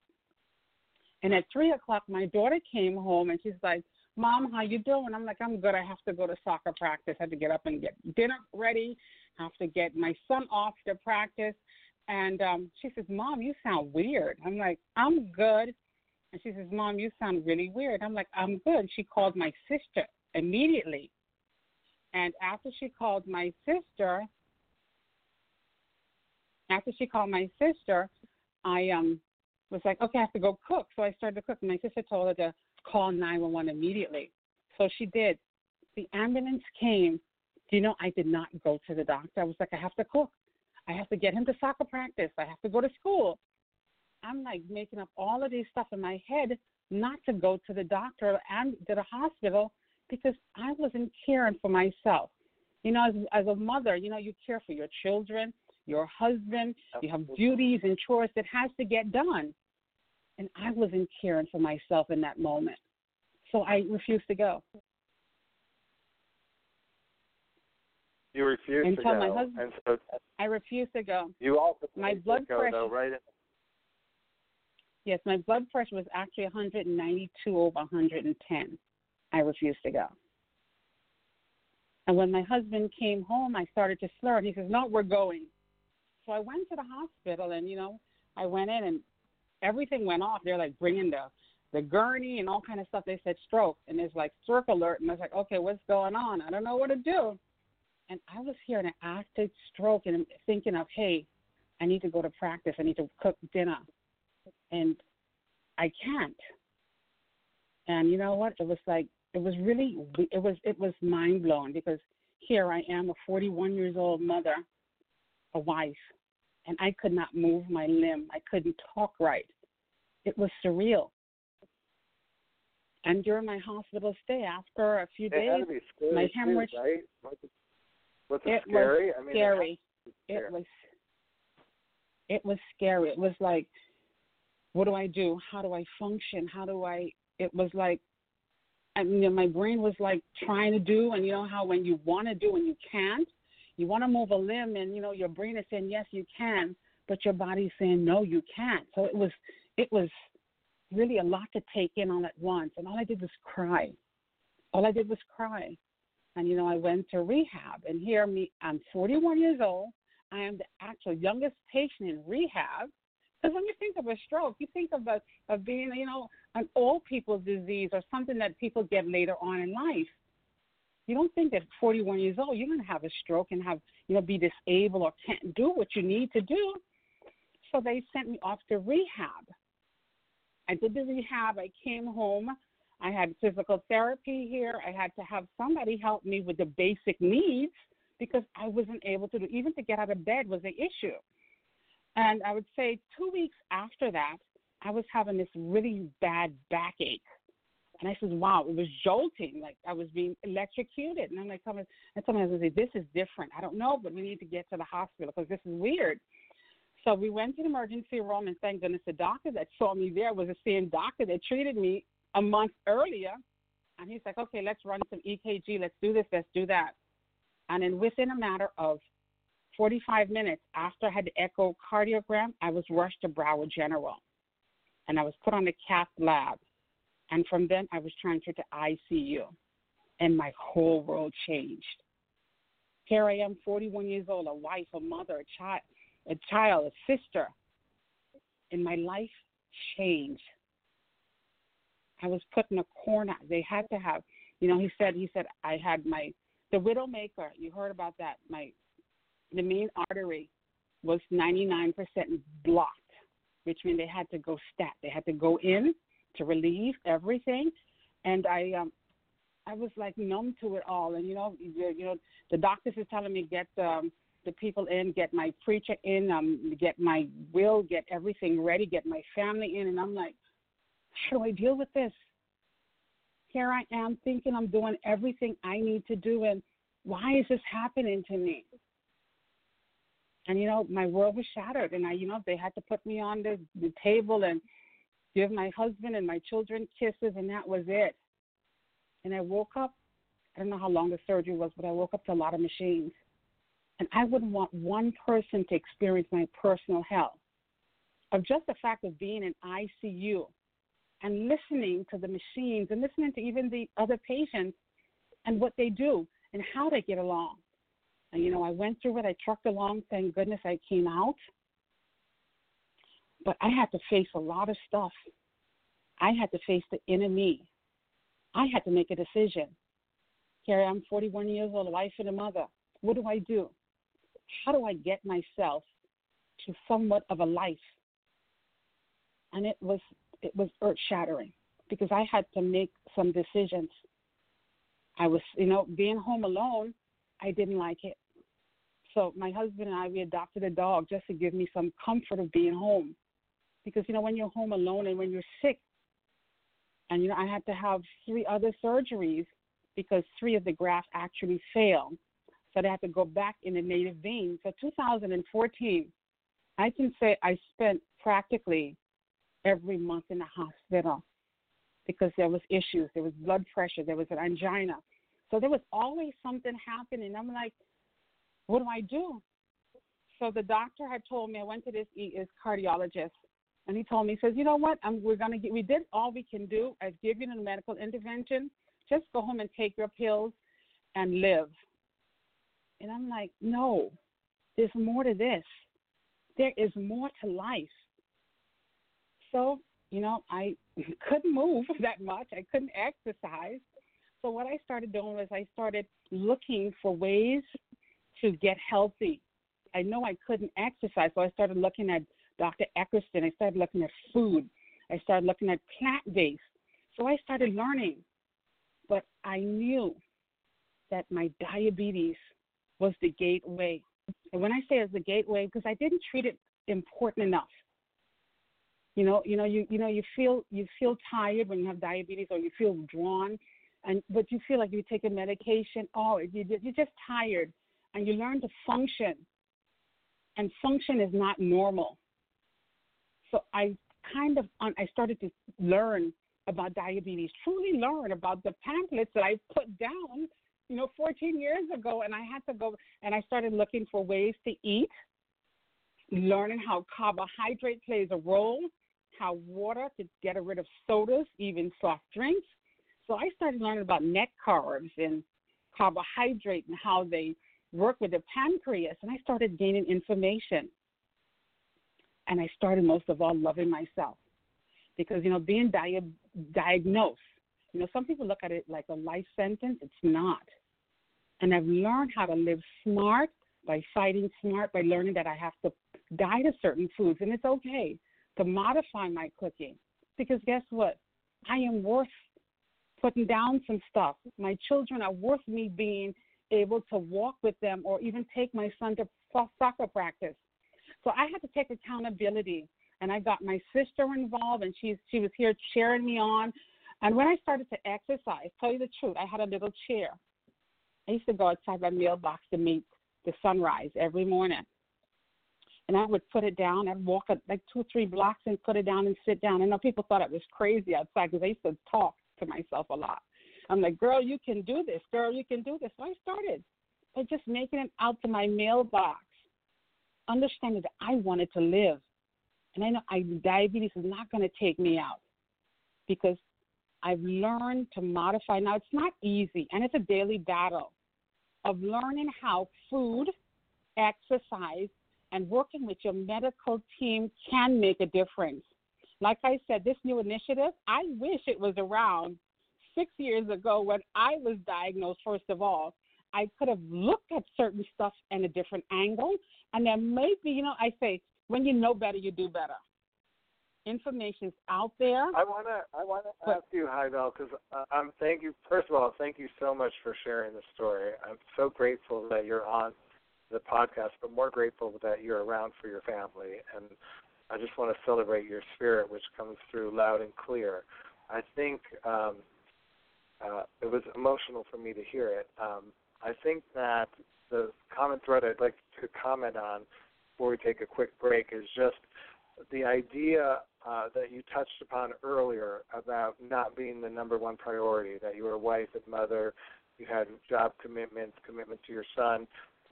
And at 3 o'clock, my daughter came home, and she's like, Mom, how you doing? I'm like, I'm good. I have to go to soccer practice. I have to get up and get dinner ready. I have to get my son off to practice. And she says, Mom, you sound weird. I'm like, I'm good. And she says, Mom, you sound really weird. I'm like, I'm good. She called my sister immediately. And after she called my sister, I was like, okay, I have to go cook. So I started to cook. And my sister told her to call 911 immediately. So she did. The ambulance came. You know, I did not go to the doctor. I was like, I have to cook. I have to get him to soccer practice. I have to go to school. I'm like making up all of these stuff in my head not to go to the doctor and to the hospital because I wasn't caring for myself. You know, as a mother, you know, you care for your children, your husband, you have duties and chores that has to get done. And I wasn't caring for myself in that moment. So I refused to go. You refused to go. My husband, and so I refused to go. You also my blood go, pressure, though, right? Yes, my blood pressure was actually 192/110. I refused to go. And when my husband came home, I started to slur, and he says, no, we're going. So I went to the hospital, and, you know, I went in, and everything went off. They're like bringing the gurney and all kind of stuff. They said stroke, and there's like stroke alert, and I was like, okay, what's going on? I don't know what to do. And I was here, and I acted stroke, and I'm thinking of, hey, I need to go to practice. I need to cook dinner, and I can't. And you know what? It was like it was mind blowing because here I am, a 41-year-old mother, a wife. And I could not move my limb. I couldn't talk right. It was surreal. And during my hospital stay, after a few days, my hemorrhage. Right? Was it scary? I mean, scary. It was scary. It was like, what do I do? How do I function? It was like, I mean, my brain was like trying to do, and you know how when you want to do and you can't. You want to move a limb, and, you know, your brain is saying, yes, you can, but your body's saying, no, you can't. So it was really a lot to take in all at once, and all I did was cry. And, you know, I went to rehab, and here I'm 41 years old. I am the actual youngest patient in rehab, because when you think of a stroke, you think of being, you know, an old people's disease or something that people get later on in life. You don't think that at 41 years old, you're going to have a stroke and have, you know, be disabled or can't do what you need to do. So they sent me off to rehab. I did the rehab. I came home. I had physical therapy here. I had to have somebody help me with the basic needs because I wasn't able to do, even to get out of bed was an issue. And I would say 2 weeks after that, I was having this really bad backache. And I said, wow, it was jolting, like I was being electrocuted. And I'm like, I was like, this is different. I don't know, but we need to get to the hospital because this is weird. So we went to the emergency room, and thank goodness the doctor that saw me there was the same doctor that treated me a month earlier. And he's like, okay, let's run some EKG. Let's do this. Let's do that. And then within a matter of 45 minutes after I had the echocardiogram, I was rushed to Broward General, and I was put on the cath lab. And from then, I was transferred to ICU. and my whole world changed. Here I am, 41 years old, a wife, a mother, a child, a sister, and my life changed. I was put in a corner. They had to have, he said I had the widow maker. You heard about that. The main artery was 99% blocked, which means they had to go stat. They had to go in to relieve everything. And I was like numb to it all. And, the doctors is telling me get the people in, get my preacher in, get my will, get everything ready, get my family in. And I'm like, how do I deal with this? Here I am thinking I'm doing everything I need to do, and why is this happening to me? And, my world was shattered, and, they had to put me on the table and give my husband and my children kisses, and that was it. And I woke up, I don't know how long the surgery was, but I woke up to a lot of machines. And I wouldn't want one person to experience my personal hell of just the fact of being in ICU and listening to the machines and listening to even the other patients and what they do and how they get along. And, I went through it. I trucked along. Thank goodness I came out. But I had to face a lot of stuff. I had to face the inner me. I had to make a decision. Here I am, 41 years old, a wife and a mother. What do I do? How do I get myself to somewhat of a life? And it was earth-shattering because I had to make some decisions. I was, being home alone, I didn't like it. So my husband and I, we adopted a dog just to give me some comfort of being home. Because, when you're home alone and when you're sick, and, I had to have 3 other surgeries because 3 of the grafts actually failed. So they had to go back in the native vein. So 2014, I can say I spent practically every month in the hospital because there was issues. There was blood pressure. There was an angina. So there was always something happening. I'm like, what do I do? So the doctor had told me, I went to this cardiologist, and he told me, he says, you know what, we did all we can do. I've given you a medical intervention. Just go home and take your pills and live. And I'm like, no, there's more to this. There is more to life. So, I couldn't move that much. I couldn't exercise. So what I started doing was I started looking for ways to get healthy. I know I couldn't exercise, so I started looking at Dr. Eckerston. I started looking at food. I started looking at plant-based. So I started learning. But I knew that my diabetes was the gateway. And when I say it's the gateway, because I didn't treat it important enough. You feel tired when you have diabetes, or you feel drawn, but you feel like you take a medication. Oh, you're just tired, and you learn to function, and function is not normal. So I started to learn about diabetes, truly learn about the pamphlets that I put down, 14 years ago, and I had to go and I started looking for ways to eat, learning how carbohydrate plays a role. How water to get rid of sodas, even soft drinks. So I started learning about net carbs and carbohydrate and how they work with the pancreas, and I started gaining information. And I started, most of all, loving myself because, being diagnosed, some people look at it like a life sentence. It's not. And I've learned how to live smart by fighting smart, by learning that I have to diet of certain foods, and it's okay to modify my cooking because guess what? I am worth putting down some stuff. My children are worth me being able to walk with them or even take my son to soccer practice. So I had to take accountability, and I got my sister involved, and she was here cheering me on. And when I started to exercise, tell you the truth, I had a little chair. I used to go outside my mailbox to meet the sunrise every morning. And I would put it down. I'd walk like 2 or 3 blocks and put it down and sit down. I know people thought I was crazy outside because I used to talk to myself a lot. I'm like, girl, you can do this. Girl, you can do this. So I started by just making it out to my mailbox, understanding that I wanted to live. And I know diabetes is not going to take me out because I've learned to modify. Now, it's not easy, and it's a daily battle of learning how food, exercise, and working with your medical team can make a difference. Like I said, this new initiative, I wish it was around 6 years ago when I was diagnosed. First of all, I could have looked at certain stuff in a different angle, and there may be, you know, I say, when you know better, you do better. Information's out there. I wanna ask you, Hyvelle, because I'm thank you. First of all, thank you so much for sharing the story. I'm so grateful that you're on the podcast, but more grateful that you're around for your family. And I just want to celebrate your spirit, which comes through loud and clear. I think it was emotional for me to hear it. I think that the common thread I'd like to comment on before we take a quick break is just the idea that you touched upon earlier about not being the number one priority, that you were a wife and mother, you had job commitments, commitment to your son,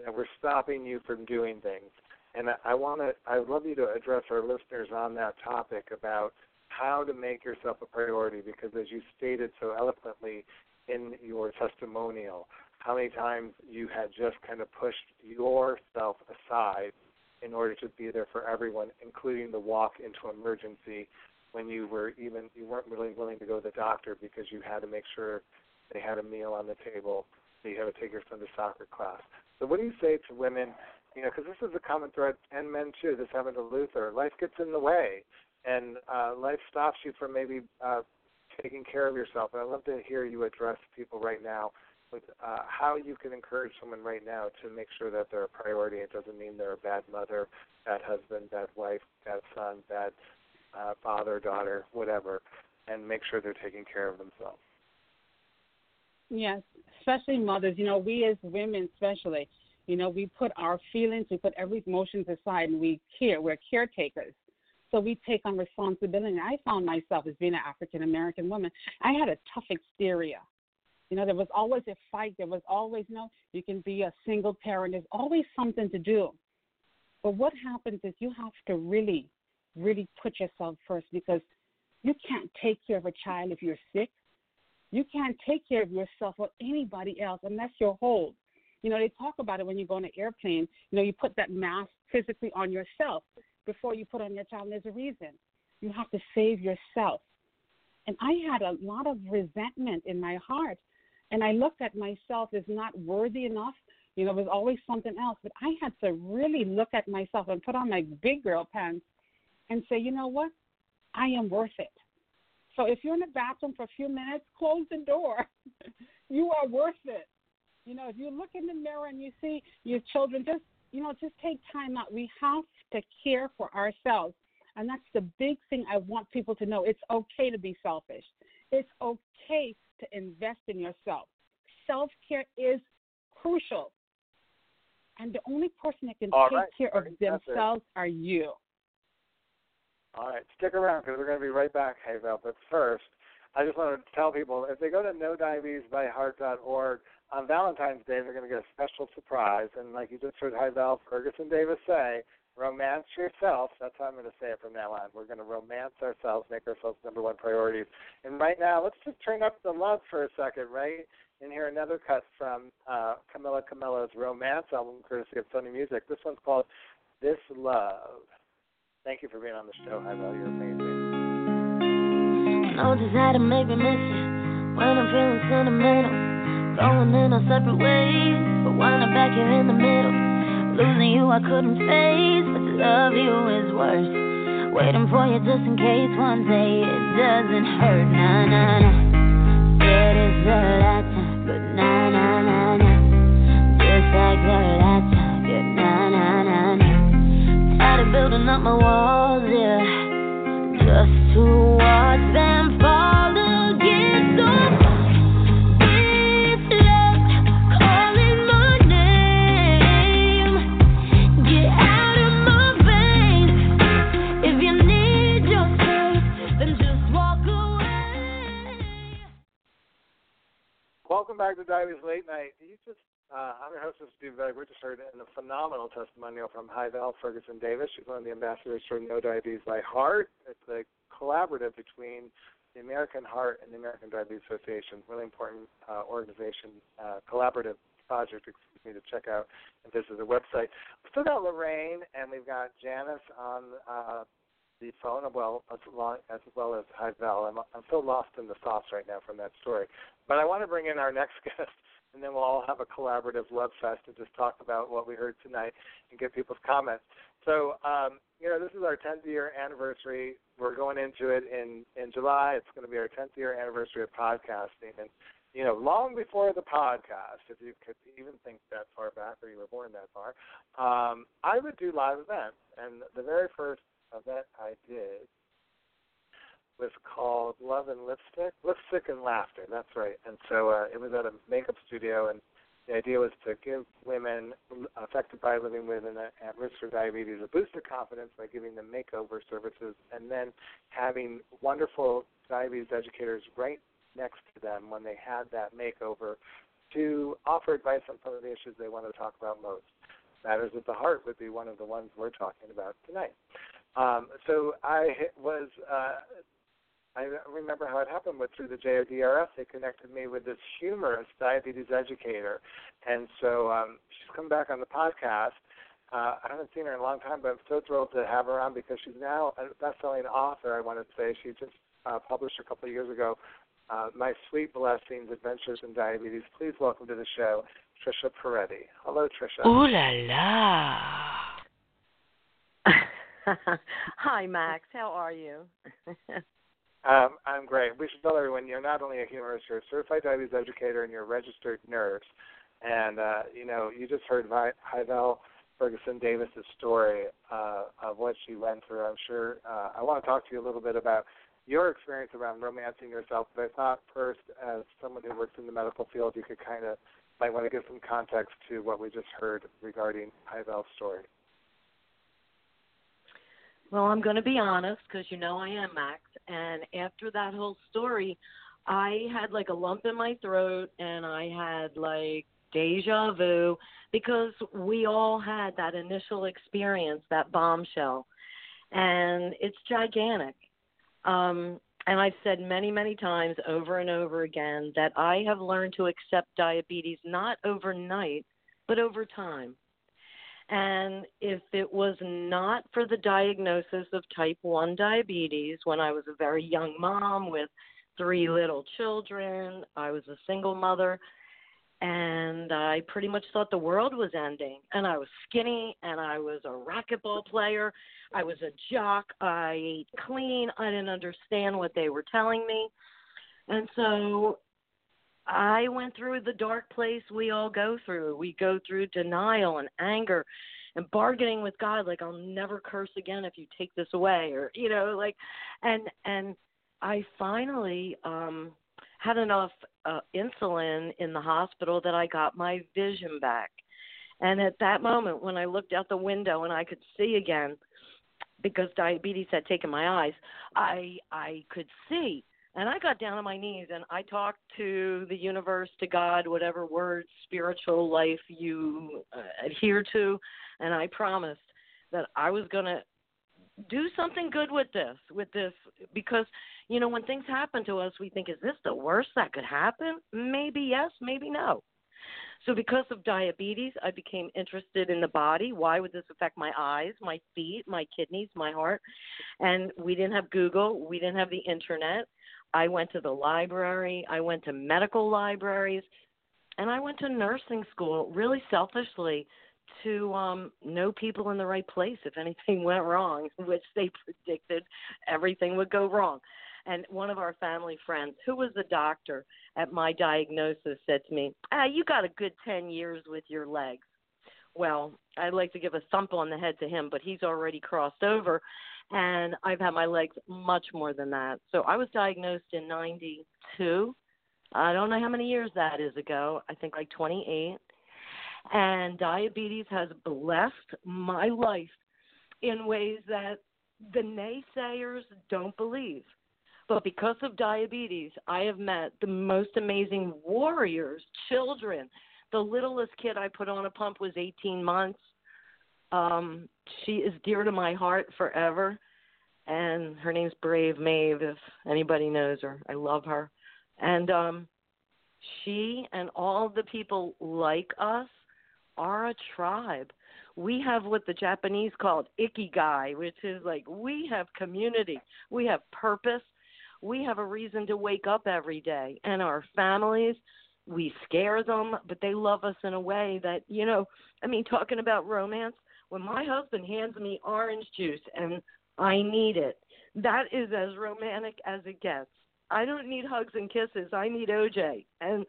that were stopping you from doing things. And I'd love you to address our listeners on that topic about how to make yourself a priority, because as you stated so eloquently in your testimonial, how many times you had just kind of pushed yourself aside in order to be there for everyone, including the walk into emergency when you weren't really willing to go to the doctor because you had to make sure they had a meal on the table, so you had to take your son to soccer class. So what do you say to women, you know, because this is a common thread, and men too, this happened to Luther, life gets in the way, and life stops you from maybe taking care of yourself. And I'd love to hear you address people right now with how you can encourage someone right now to make sure that they're a priority. It doesn't mean they're a bad mother, bad husband, bad wife, bad son, bad father, daughter, whatever, and make sure they're taking care of themselves. Yes, especially mothers. You know, we as women especially, you know, we put our feelings, we put every emotions aside, and we're caretakers. So we take on responsibility. I found myself as being an African-American woman, I had a tough exterior. You know, there was always a fight. There was always, you know, you can be a single parent. There's always something to do. But what happens is you have to really, really put yourself first, because you can't take care of a child if you're sick. You can't take care of yourself or anybody else unless you're whole. You know, they talk about it when you go on an airplane. You know, you put that mask physically on yourself before you put on your child. There's a reason. You have to save yourself. And I had a lot of resentment in my heart. And I looked at myself as not worthy enough. You know, it was always something else. But I had to really look at myself and put on my big girl pants and say, you know what? I am worth it. So if you're in the bathroom for a few minutes, close the door. You are worth it. You know, if you look in the mirror and you see your children, just, you know, just take time out. We have to care for ourselves. And that's the big thing I want people to know. It's okay to be selfish. It's okay to invest in yourself. Self-care is crucial. And the only person that can take care of themselves are you. All right, stick around because we're going to be right back, Hyvelle. But first, I just want to tell people, if they go to knowdiabetesbyheart.org, on Valentine's Day, they're going to get a special surprise. And like you just heard Hyvelle Ferguson Davis say, romance yourself. That's how I'm going to say it from now on. We're going to romance ourselves, make ourselves number one priorities. And right now, let's just turn up the love for a second, right? And hear another cut from Camila Cabello's Romance album, courtesy of Sony Music. This one's called This Love. Thank you for being on the show, Hyvelle. You're amazing. No desire to make me miss you when I'm feeling sentimental. Going in our separate ways, but when I'm back here in the middle. Losing you I couldn't face, but to love you is worse. Waiting for you just in case one day it doesn't hurt. Nah, nah, nah. It is the last time, but nah, nah, nah, nah. Just like the last time, yeah, nah, nah, nah, nah. Tired of building up my walls, yeah. Just to watch them fall against the wall. Welcome back to Diabetes Late Night. I'm your hostess, Divabetic. We just heard in a phenomenal testimonial from Hyvelle Ferguson Davis. She's one of the ambassadors for Know Diabetes by Heart. It's a collaborative between the American Heart and the American Diabetes Association, really important organization, collaborative project, excuse me, to check out if this is a website. We've still got Lorraine, and we've got Janis on the phone, as well as Hyvelle. I'm so lost in the sauce right now from that story. But I want to bring in our next guest, and then we'll all have a collaborative love fest and just talk about what we heard tonight and get people's comments. So, this is our 10th year anniversary. We're going into it in July. It's going to be our 10th year anniversary of podcasting. And, long before the podcast, if you could even think that far back or you were born that far, I would do live events. And the very first event I did was called Love and Lipstick and Laughter. That's right. And so it was at a makeup studio, and the idea was to give women affected by living with and at risk for diabetes a boost of confidence by giving them makeover services, and then having wonderful diabetes educators right next to them when they had that makeover to offer advice on some of the issues they want to talk about most. Matters at the Heart would be one of the ones we're talking about tonight. I remember how it happened through the JODRF. They connected me with this humorous diabetes educator. And so she's come back on the podcast. I haven't seen her in a long time, but I'm so thrilled to have her on because she's now a best-selling author, I want to say. She just published a couple of years ago, My Sweet Blessings, Adventures in Diabetes. Please welcome to the show, Trisha Porretti. Hello, Trisha. Ooh la la. Hi, Max. How are you? I'm great. We should tell everyone you're not only a humorist, you're a certified diabetes educator, and you're a registered nurse. And, you just heard Hyvelle Ferguson Davis' story of what she went through, I'm sure. I want to talk to you a little bit about your experience around romancing yourself, but I thought first, as someone who works in the medical field, you could might want to give some context to what we just heard regarding Hyvelle's story. Well, I'm going to be honest because I am, Max. And after that whole story, I had like a lump in my throat and I had like deja vu because we all had that initial experience, that bombshell. And it's gigantic. And I've said many, many times over and over again that I have learned to accept diabetes not overnight, but over time. And if it was not for the diagnosis of type 1 diabetes when I was a very young mom with 3 little children, I was a single mother, and I pretty much thought the world was ending. And I was skinny, and I was a racquetball player, I was a jock, I ate clean, I didn't understand what they were telling me. And so I went through the dark place we all go through. We go through denial and anger and bargaining with God, like I'll never curse again if you take this away, or, and I finally had enough insulin in the hospital that I got my vision back. And at that moment when I looked out the window and I could see again, because diabetes had taken my eyes, I could see. And I got down on my knees and I talked to the universe, to God, whatever word, spiritual life you adhere to. And I promised that I was going to do something good with this, because, when things happen to us, we think, is this the worst that could happen? Maybe yes, maybe no. So because of diabetes, I became interested in the body. Why would this affect my eyes, my feet, my kidneys, my heart? And we didn't have Google. We didn't have the internet. I went to the library, I went to medical libraries, and I went to nursing school really selfishly to know people in the right place if anything went wrong, which they predicted everything would go wrong. And one of our family friends, who was a doctor at my diagnosis, said to me, you got a good 10 years with your legs. Well, I'd like to give a thump on the head to him, but he's already crossed over. And I've had my legs much more than that. So I was diagnosed in 92. I don't know how many years that is ago. I think like 28. And diabetes has blessed my life in ways that the naysayers don't believe. But because of diabetes, I have met the most amazing warriors, children. The littlest kid I put on a pump was 18 months. She is dear to my heart forever, and her name's Brave Maeve, if anybody knows her. I love her. And she and all the people like us are a tribe. We have what the Japanese called ikigai, which is like we have community, we have purpose, we have a reason to wake up every day. And our families, we scare them, but they love us in a way that, you know, I mean, talking about romance, when my husband hands me orange juice and I need it, that is as romantic as it gets. I don't need hugs and kisses. I need OJ. And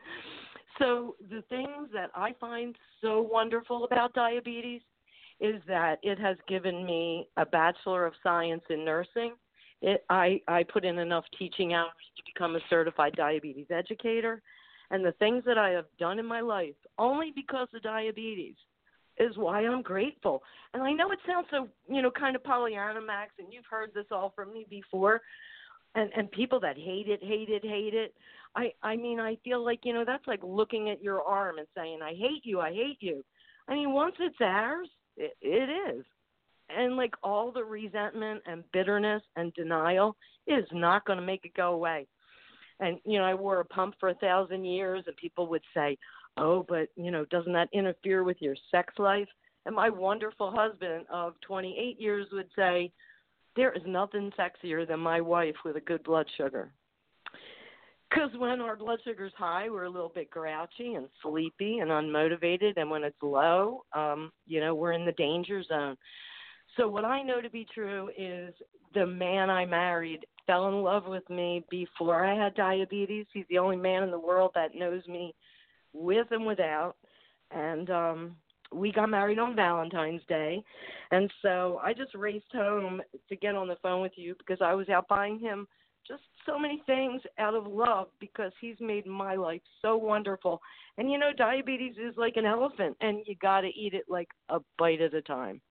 so the things that I find so wonderful about diabetes is that it has given me a Bachelor of Science in Nursing. I put in enough teaching hours to become a certified diabetes educator. And the things that I have done in my life, only because of diabetes, is why I'm grateful. And I know it sounds so, you know, kind of Pollyanna, Max, and you've heard this all from me before. And people that hate it. I mean, I feel like, you know, that's like looking at your arm and saying, I hate you. I mean, once it's ours, it is. And like all the resentment and bitterness and denial is not going to make it go away. And, you know, I wore a pump for 1,000 years, and people would say, oh, but, you know, doesn't that interfere with your sex life? And my wonderful husband of 28 years would say, there is nothing sexier than my wife with a good blood sugar. Because when our blood sugar's high, we're a little bit grouchy and sleepy and unmotivated. And when it's low, you know, we're in the danger zone. So what I know to be true is the man I married fell in love with me before I had diabetes. He's the only man in the world that knows me with and without. And we got married on Valentine's Day. And so I just raced home to get on the phone with you because I was out buying him just so many things out of love because he's made my life so wonderful. And, you know, diabetes is like an elephant, and you got to eat it like a bite at a time.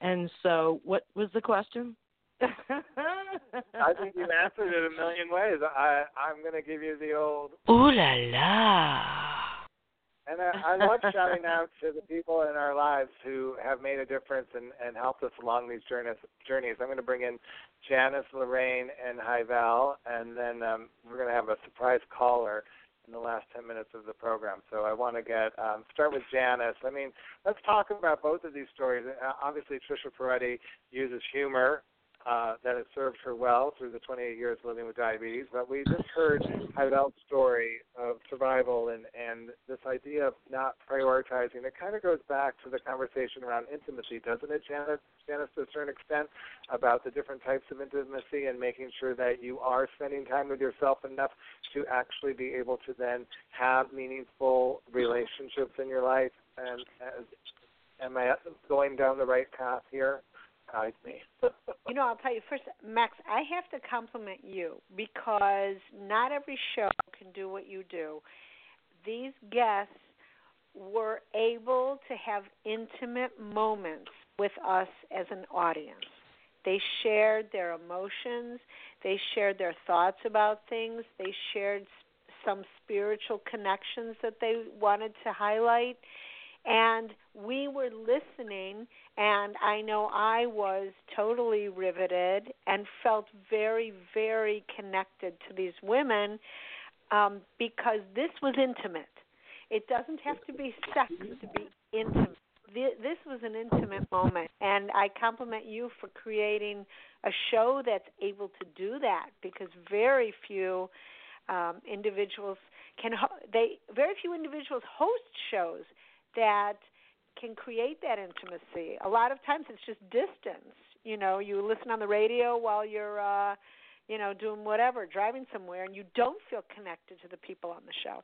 And so what was the question? I think you've answered it a million ways. I'm going to give you the old ooh la la. And I love shouting out to the people in our lives who have made a difference and helped us along these journeys. I'm going to bring in Janis, Lorraine, and Hyvelle, and then we're going to have a surprise caller in the last 10 minutes of the program. So I want to get start with Janis. I mean, let's talk about both of these stories. Obviously, Trisha Porretti uses humor. That has served her well through the 28 years living with diabetes. But we just heard Hyvelle's story of survival and this idea of not prioritizing. It kind of goes back to the conversation around intimacy, doesn't it, Janis, to a certain extent, about the different types of intimacy and making sure that you are spending time with yourself enough to actually be able to then have meaningful relationships in your life. And am I going down the right path here? You know, I'll tell you first, Max, I have to compliment you because not every show can do what you do. These guests were able to have intimate moments with us as an audience. They shared their emotions. They shared their thoughts about things. They shared some spiritual connections that they wanted to highlight. And we were listening, and I know I was totally riveted and felt very, very connected to these women because this was intimate. It doesn't have to be sex to be intimate. This was an intimate moment, and I compliment you for creating a show that's able to do that because very few individuals host shows that can create that intimacy. A lot of times it's just distance. You know, you listen on the radio while you're, doing whatever, driving somewhere, and you don't feel connected to the people on the show.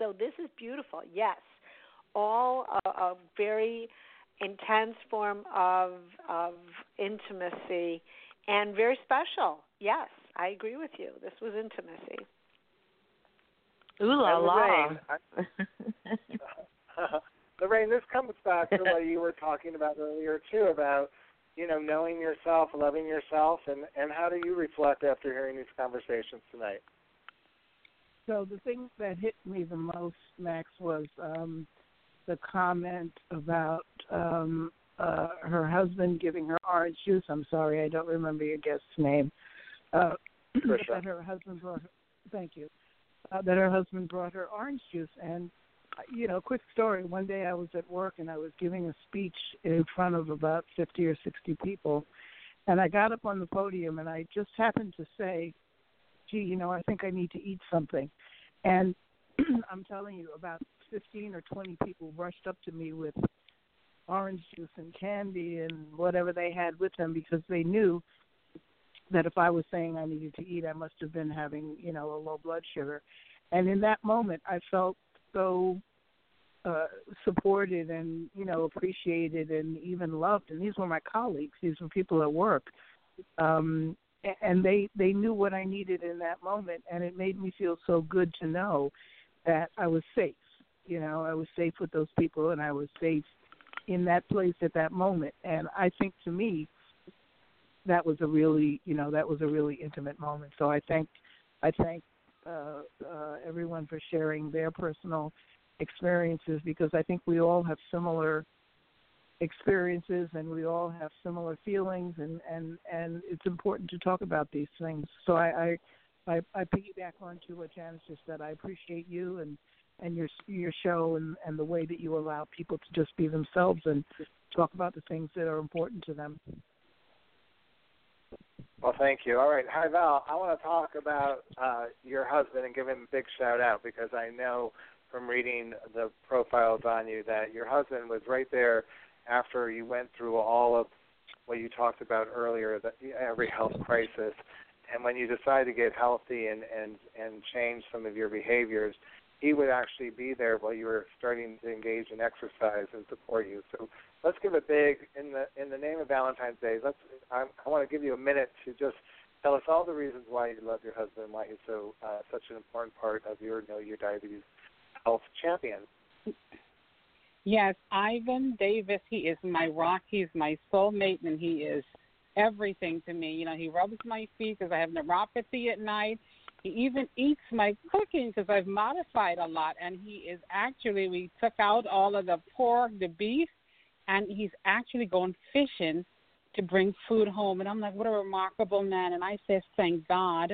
So this is beautiful. Yes, all a very intense form of intimacy and very special. Yes, I agree with you. This was intimacy. Ooh la la. Lorraine, this comes back to what you were talking about earlier, too, about, you know, knowing yourself, loving yourself, and how do you reflect after hearing these conversations tonight? So the thing that hit me the most, Max, was the comment about her husband giving her orange juice. I'm sorry, I don't remember your guest's name. That her husband brought her, thank you, that her husband brought her orange juice. And, you know, quick story, one day I was at work and I was giving a speech in front of about 50 or 60 people. And I got up on the podium and I just happened to say, gee, you know, I think I need to eat something. And I'm telling you, about 15 or 20 people rushed up to me with orange juice and candy and whatever they had with them, because they knew that if I was saying I needed to eat, I must have been having, you know, a low blood sugar. And in that moment, I felt so supported and, you know, appreciated and even loved. And these were my colleagues. These were people at work. And they knew what I needed in that moment, and it made me feel so good to know that I was safe. You know, I was safe with those people, and I was safe in that place at that moment. And I think, to me, that was a really, you know, that was a really intimate moment. So I thank everyone for sharing their personal experiences, because I think we all have similar experiences and we all have similar feelings, and it's important to talk about these things. So I piggyback on to what Janis just said. I appreciate you and your show and the way that you allow people to just be themselves and talk about the things that are important to them. Well, thank you. All right, Hyvelle, I want to talk about your husband and give him a big shout-out, because I know from reading the profiles on you that your husband was right there after you went through all of what you talked about earlier, every health crisis. And when you decided to get healthy and change some of your behaviors, he would actually be there while you were starting to engage in exercise and support you. So let's give a big, in the name of Valentine's Day, I want to give you a minute to just tell us all the reasons why you love your husband and why he's so such an important part of your Know Your Diabetes Health Champion. Yes, Ivan Davis, he is my rock, he's my soulmate, and he is everything to me. You know, he rubs my feet because I have neuropathy at night. He even eats my cooking because I've modified a lot, and he is actually, we took out all of the pork, the beef, and he's actually going fishing to bring food home. And I'm like, what a remarkable man. And I say, thank God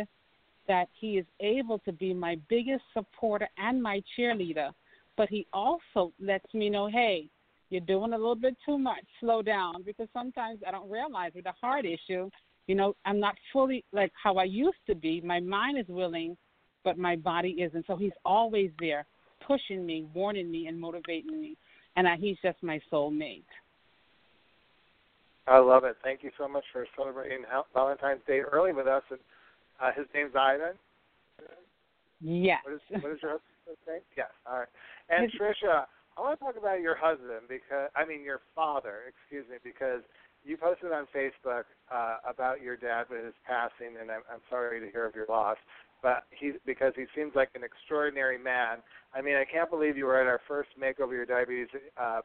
that he is able to be my biggest supporter and my cheerleader. But he also lets me know, hey, you're doing a little bit too much. Slow down, because sometimes I don't realize with a heart issue, you know, I'm not fully like how I used to be. My mind is willing, but my body isn't. So he's always there pushing me, warning me, and motivating me. And he's just my soulmate. I love it. Thank you so much for celebrating Valentine's Day early with us. And his name's Ivan? Yes. What is your husband's name? Yes. All right. And Trisha, I want to talk about your husband, because your father, excuse me, because you posted on Facebook about your dad with his passing, and I'm sorry to hear of your loss, but because he seems like an extraordinary man. I mean, I can't believe you were at our first Makeover Your Diabetes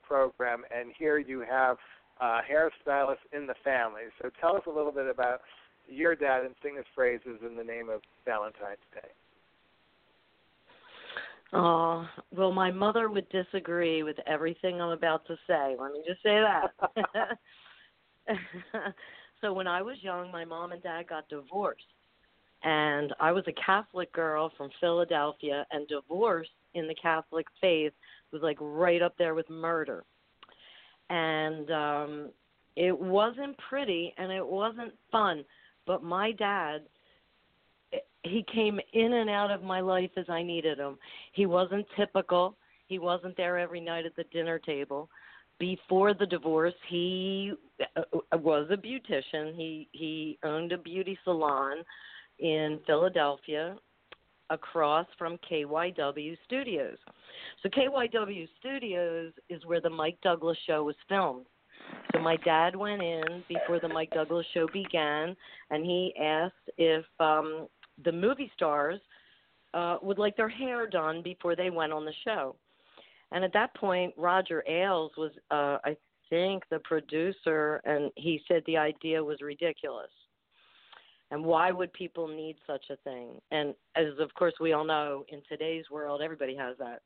program, and here you have a hairstylist in the family. So tell us a little bit about your dad and sing his phrases in the name of Valentine's Day. Oh, well, my mother would disagree with everything I'm about to say. Let me just say that. So when I was young, my mom and dad got divorced, and I was a Catholic girl from Philadelphia, and divorce in the Catholic faith was like right up there with murder. And it wasn't pretty and it wasn't fun, but my dad, he came in and out of my life as I needed him. He wasn't typical. He wasn't there every night at the dinner table. Before the divorce, he was a beautician. He owned a beauty salon in Philadelphia across from KYW Studios. So KYW Studios is where the Mike Douglas show was filmed. So my dad went in before the Mike Douglas show began, and he asked if the movie stars would like their hair done before they went on the show. And at that point, Roger Ailes was, I think, the producer, and he said the idea was ridiculous. And why would people need such a thing? And as, of course, we all know, in today's world, everybody has that.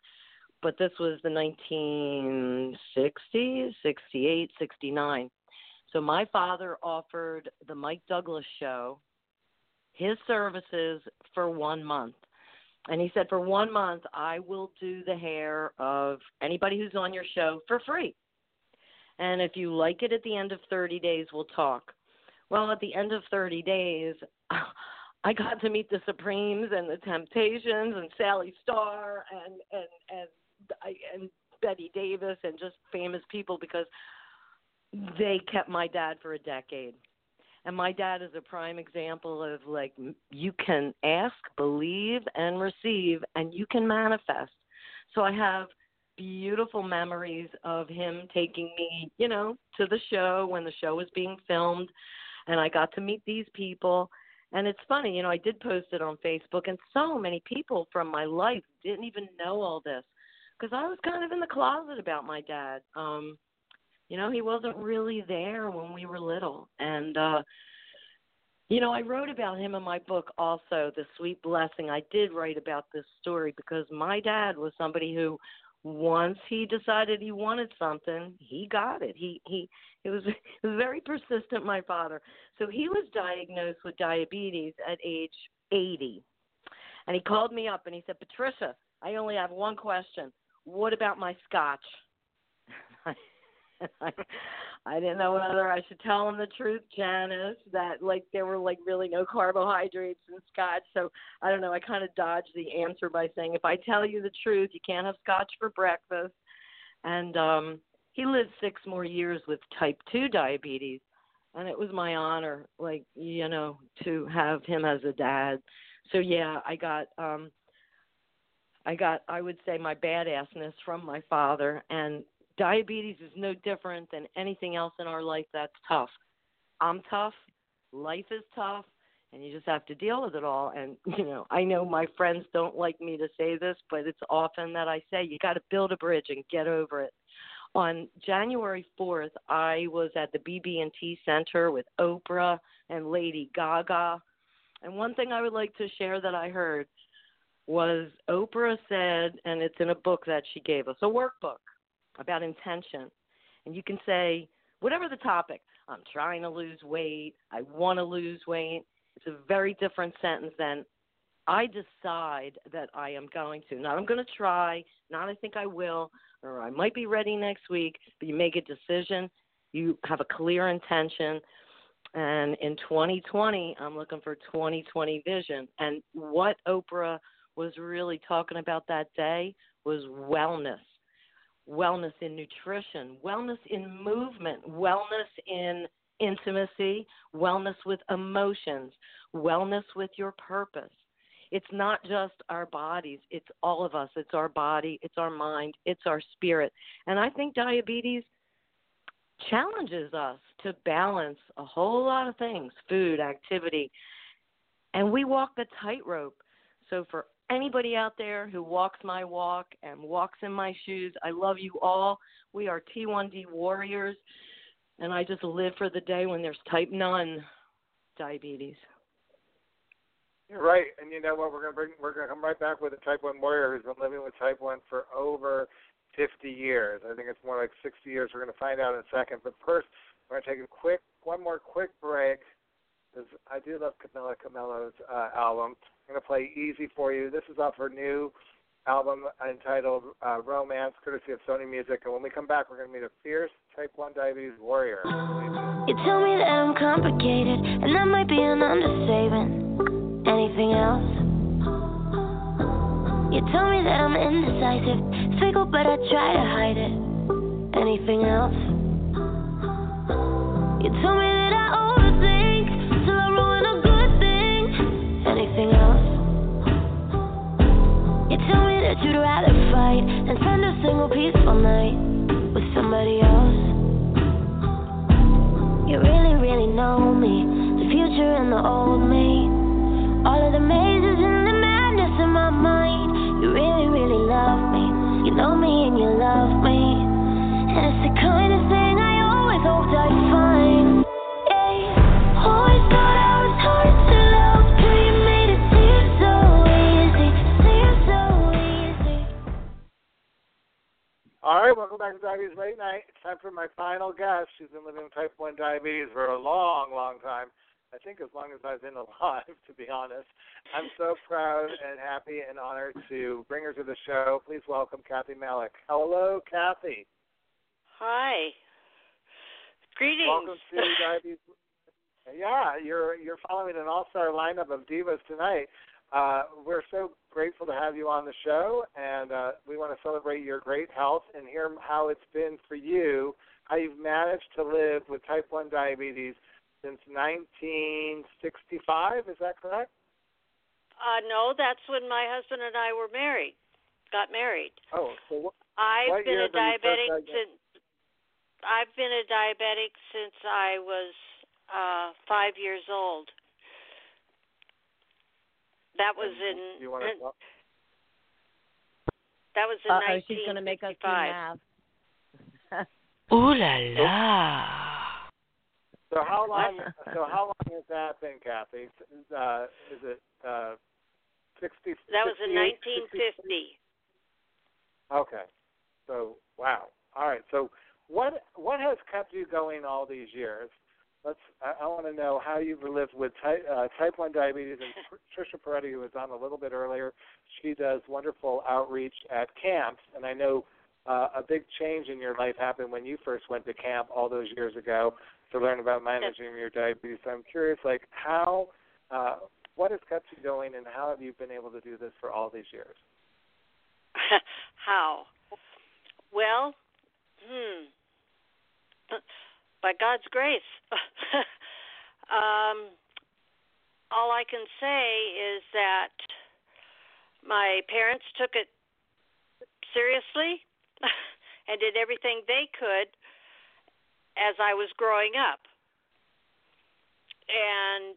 but this was the 1960s, 68, 69. So my father offered the Mike Douglas show his services for 1 month. And he said, for 1 month, I will do the hair of anybody who's on your show for free. And if you like it at the end of 30 days, we'll talk. Well, at the end of 30 days, I got to meet the Supremes and the Temptations and Sally Starr and Betty Davis and just famous people because they kept my dad for a decade. And my dad is a prime example of, like, you can ask, believe, and receive, and you can manifest. So I have beautiful memories of him taking me, you know, to the show when the show was being filmed, and I got to meet these people. And it's funny, you know, I did post it on Facebook, and so many people from my life didn't even know all this because I was kind of in the closet about my dad. You know, he wasn't really there when we were little. And, you know, I wrote about him in my book also, The Sweet Blessing. I did write about this story because my dad was somebody who once he decided he wanted something, he got it. He was very persistent, my father. So he was diagnosed with diabetes at age 80. And he called me up and he said, Patricia, I only have one question. What about my scotch? I didn't know whether I should tell him the truth, Janice, that, like, there were, like, really no carbohydrates in scotch. So, I don't know, I kind of dodged the answer by saying, if I tell you the truth, you can't have scotch for breakfast. And he lived 6 more years with type 2 diabetes, and it was my honor, like, you know, to have him as a dad. So, yeah, I got, I would say, my badassness from my father, and diabetes is no different than anything else in our life that's tough. I'm tough. Life is tough. And you just have to deal with it all. And, you know, I know my friends don't like me to say this, but it's often that I say you got to build a bridge and get over it. On January 4th, I was at the BB&T Center with Oprah and Lady Gaga. And one thing I would like to share that I heard was Oprah said, and it's in a book that she gave us, a workbook, about intention. And you can say, whatever the topic, I'm trying to lose weight, I want to lose weight. It's a very different sentence than I decide that I am going to. Not I'm going to try, not I think I will, or I might be ready next week, but you make a decision. You have a clear intention. And in 2020, I'm looking for 2020 vision. And what Oprah was really talking about that day was wellness. Wellness in nutrition, wellness in movement, wellness in intimacy, wellness with emotions, wellness with your purpose. It's not just our bodies. It's all of us. It's our body. It's our mind. It's our spirit. And I think diabetes challenges us to balance a whole lot of things, food, activity, and we walk the tightrope. So for anybody out there who walks my walk and walks in my shoes, I love you all. We are T1D warriors, and I just live for the day when there's type 9 diabetes. You're right, and you know what? We're gonna come right back with a type 1 warrior who's been living with type 1 for over 50 years. I think it's more like 60 years. We're going to find out in a second. But first, we're going to take one more quick break. I do love Camila Cabello's album. I'm going to play Easy for you. This is off her new album entitled Romance, courtesy of Sony Music. And when we come back, we're going to meet a fierce type 1 diabetes warrior. You tell me that I'm complicated, and that might be an understatement. Anything else? You tell me that I'm indecisive, fickle, but I try to hide it. Anything else? You tell me that I overthink till I ruin a good thing. Anything else? You tell me that you'd rather fight than spend a single peaceful night with somebody else. You really, really know me, the future and the old me, all of the mazes and the madness in my mind. You really, really love me, you know me and you love me, and it's the kind of thing I always hoped I'd find. Yeah, always thought I was hard to love. back to Diabetes Late Night. It's time for my final guest. She's been living with type 1 diabetes for a long, long time. I think as long as I've been alive, to be honest. I'm so proud and happy and honored to bring her to the show. Please welcome Kathy Malleck. Hello, Kathy. Hi. Greetings. Welcome to Diabetes. Yeah, you're following an all-star lineup of divas tonight. We're so grateful to have you on the show, and we want to celebrate your great health and hear how it's been for you, how you've managed to live with type 1 diabetes since 1965. Is that correct? No, that's when my husband and I were married, got married. Oh, so I've been a diabetic since I was 5 years old. That was in. That was in 1955. She's going to make us do math. Ooh la la! So how long? Has that been, Kathy? Is it 60? That was in 1950. 60? Okay. So wow. All right. So what has kept you going all these years? I want to know how you've lived with type 1 diabetes. And Trisha Porretti, who was on a little bit earlier, she does wonderful outreach at camps. And I know a big change in your life happened when you first went to camp all those years ago to learn about managing your diabetes. So I'm curious, like, how, what has kept you going, and how have you been able to do this for all these years? How? Well, by God's grace. All I can say is that my parents took it seriously and did everything they could as I was growing up. And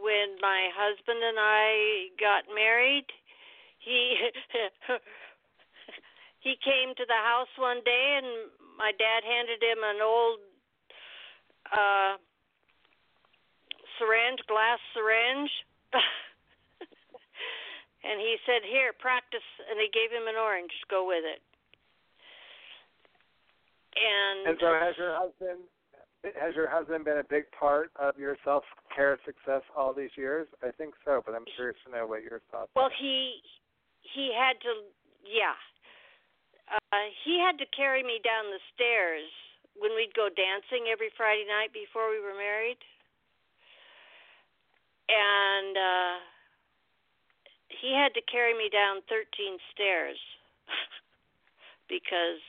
when my husband and I got married, he came to the house one day, and my dad handed him an old glass syringe, and he said, "Here, practice," and he gave him an orange to go with it. And so has your husband been a big part of your self-care success all these years? I think so, but I'm curious to know what your thoughts are. Well, he had to, yeah. He had to carry me down the stairs when we'd go dancing every Friday night before we were married. And he had to carry me down 13 stairs because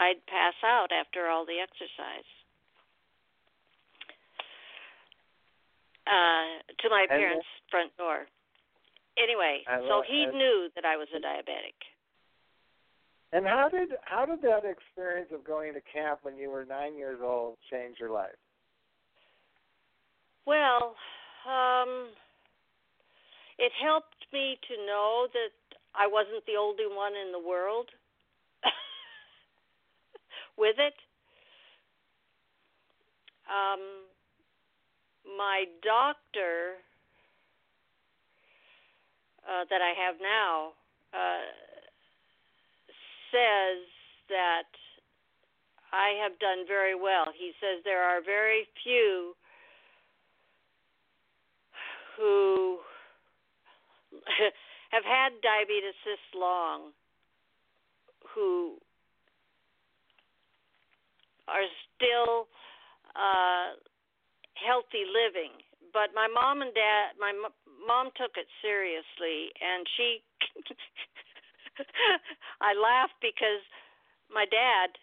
I'd pass out after all the exercise. To my parents' front door. Anyway, so he knew that I was a diabetic. And how did that experience of going to camp when you were 9 years old change your life? Well, it helped me to know that I wasn't the only one in the world with it. My doctor that I have now says that I have done very well. He says there are very few who have had diabetes this long who are still healthy living. But my mom and dad, my mom took it seriously, and she... I laugh because my dad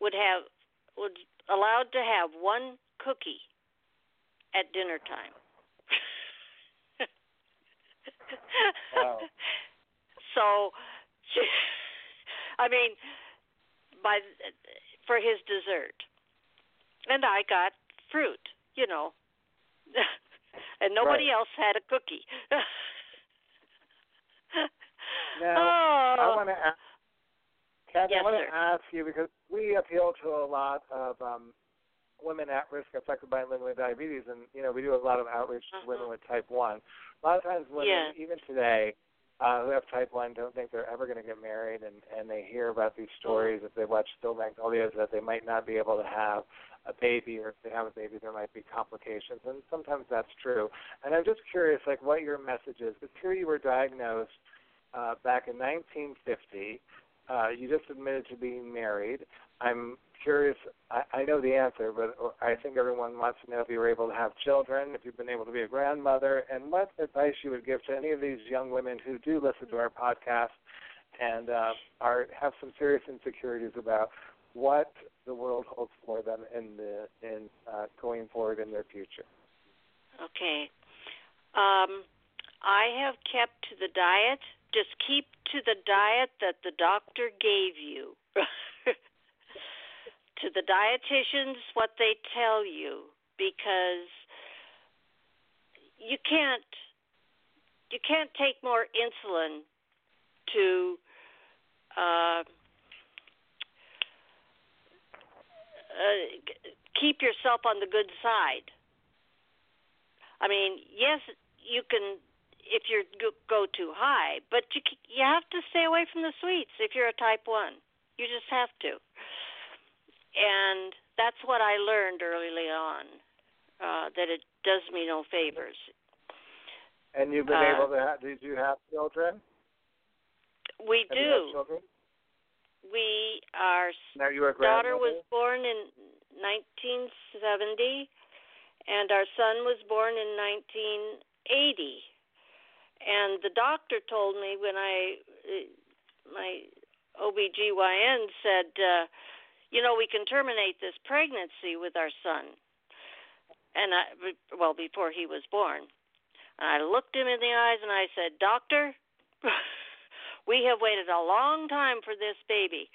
was allowed to have one cookie at dinner time. Wow. So, for his dessert, and I got fruit, and nobody else had a cookie. Now, I want to ask, Kathy, ask you, because we appeal to a lot of women at risk affected by living with diabetes, and, we do a lot of outreach to women with type 1. A lot of times women, even today, who have type 1 don't think they're ever going to get married, and they hear about these stories if they watch Still Magnolias that they might not be able to have a baby, or if they have a baby, there might be complications, and sometimes that's true. And I'm just curious, like, what your message is, because here you were diagnosed back in 1950. You just admitted to being married. I'm curious. I know the answer, but I think everyone wants to know if you were able to have children, if you've been able to be a grandmother, and what advice you would give to any of these young women who do listen to our podcast and have some serious insecurities about what the world holds for them in going forward in their future. Okay. I have kept to the diet. Just keep to the diet that the doctor gave you. To the dietitians, what they tell you, because you can't take more insulin to keep yourself on the good side. I mean, yes, you can if you go too high, but you have to stay away from the sweets if you're a type 1. You just have to. And that's what I learned early on, that it does me no favors. And you've been able to have, did you have children? We have do. You had children? We are. Now you are grandmother? Daughter was born in 1970, and our son was born in 1980. And the doctor told me when my OBGYN said, you know, we can terminate this pregnancy with our son. And before he was born. And I looked him in the eyes and I said, Doctor, we have waited a long time for this baby.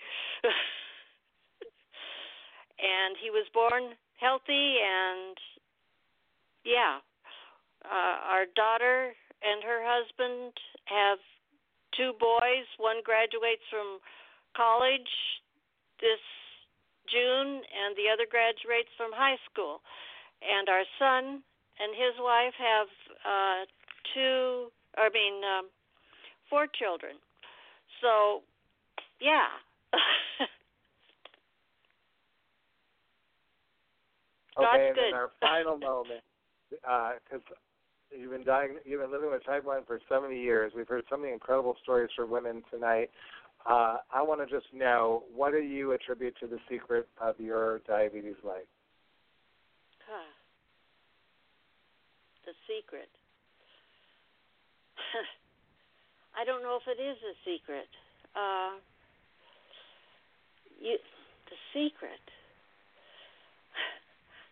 And he was born healthy, and, our daughter and her husband have two boys. One graduates from college this June, and the other graduates from high school. And our son and his wife have four children. So, yeah. Okay, and in our final moment, because you've been living with type 1 for so many years. We've heard so many incredible stories for women tonight. I want to just know, what do you attribute to the secret of your diabetes life? The secret. I don't know if it is a secret. The secret.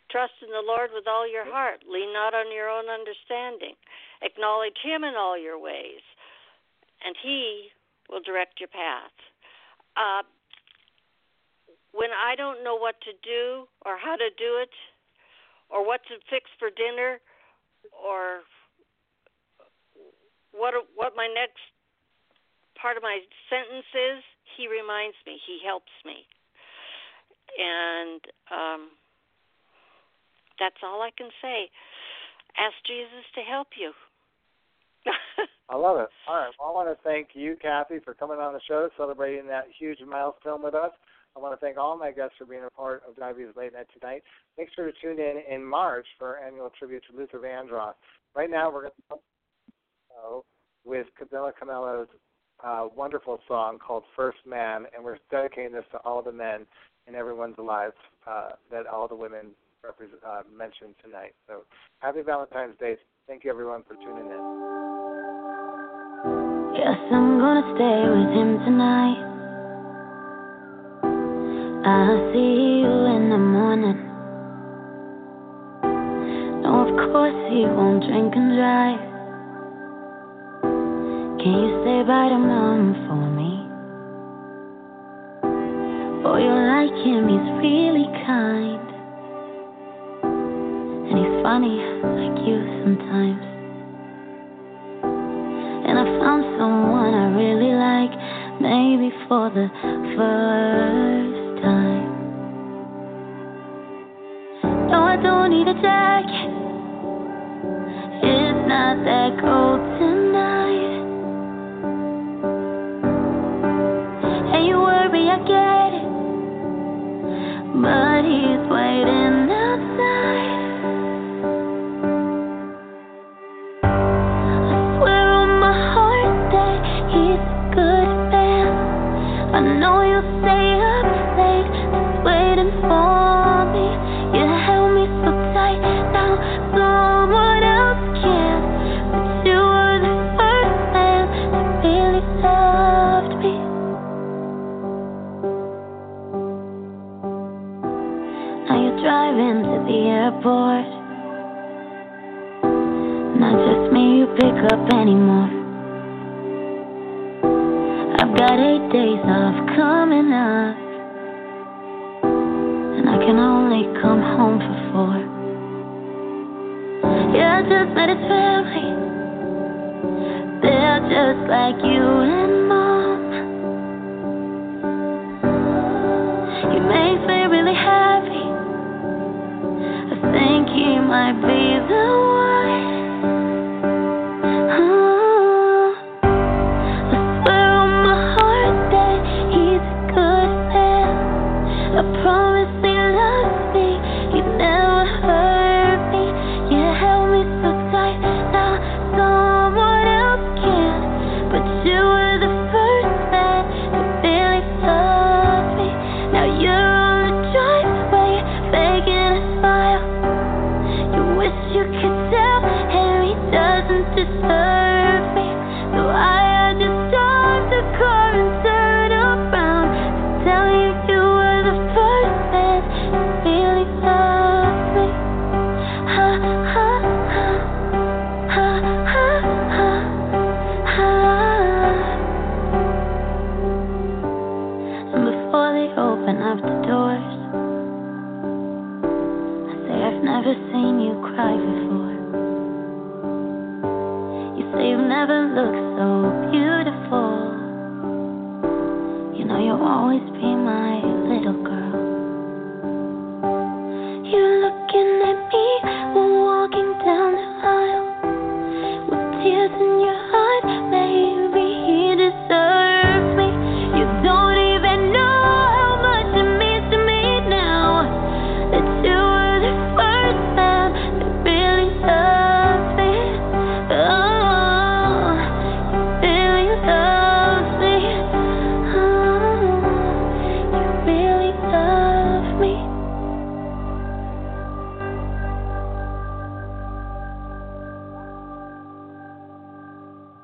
Trust in the Lord with all your heart. Lean not on your own understanding. Acknowledge Him in all your ways, and He will direct your path. When I don't know what to do or how to do it or what to fix for dinner or what my next part of my sentence is, He reminds me. He helps me. And that's all I can say. Ask Jesus to help you. I love it. All right. Well, I want to thank you, Kathy, for coming on the show, celebrating that huge milestone with us. I want to thank all my guests for being a part of Diabetes Late Night tonight. Make sure to tune in March for our annual tribute to Luther Vandross. Right now, we're going to go with Camila Cabello's wonderful song called First Man, and we're dedicating this to all the men in everyone's lives that all the women mentioned tonight. So happy Valentine's Day. Thank you, everyone, for tuning in. Guess I'm gonna stay with him tonight. I'll see you in the morning. No, of course he won't drink and drive. Can you say bye to Mom for me? Oh, you like him, he's really kind. And he's funny, like you sometimes. Found someone I really like, maybe for the first time. No, I don't need a jacket. It's not that cold tonight. Not just me you pick up anymore. I've got 8 days off coming up, and I can only come home for 4. Yeah, I just met his family. They're just like you and mom. He makes me really happy. I think he might be the one. I swear on my heart that he's a good man. I promise he loves me. He never hurt me. Yeah, held me so tight. Now someone else can. But you were the first man to really love me. Now you're on the driveway, faking a smile. You wish you could tell him he doesn't deserve me. So I had to stop the car and turn around to tell you you were the first man to really love me. Ha ha ha ha ha ha ha. And before they open up the doors, I say I've never seen you cry before. You say you've never looked so beautiful.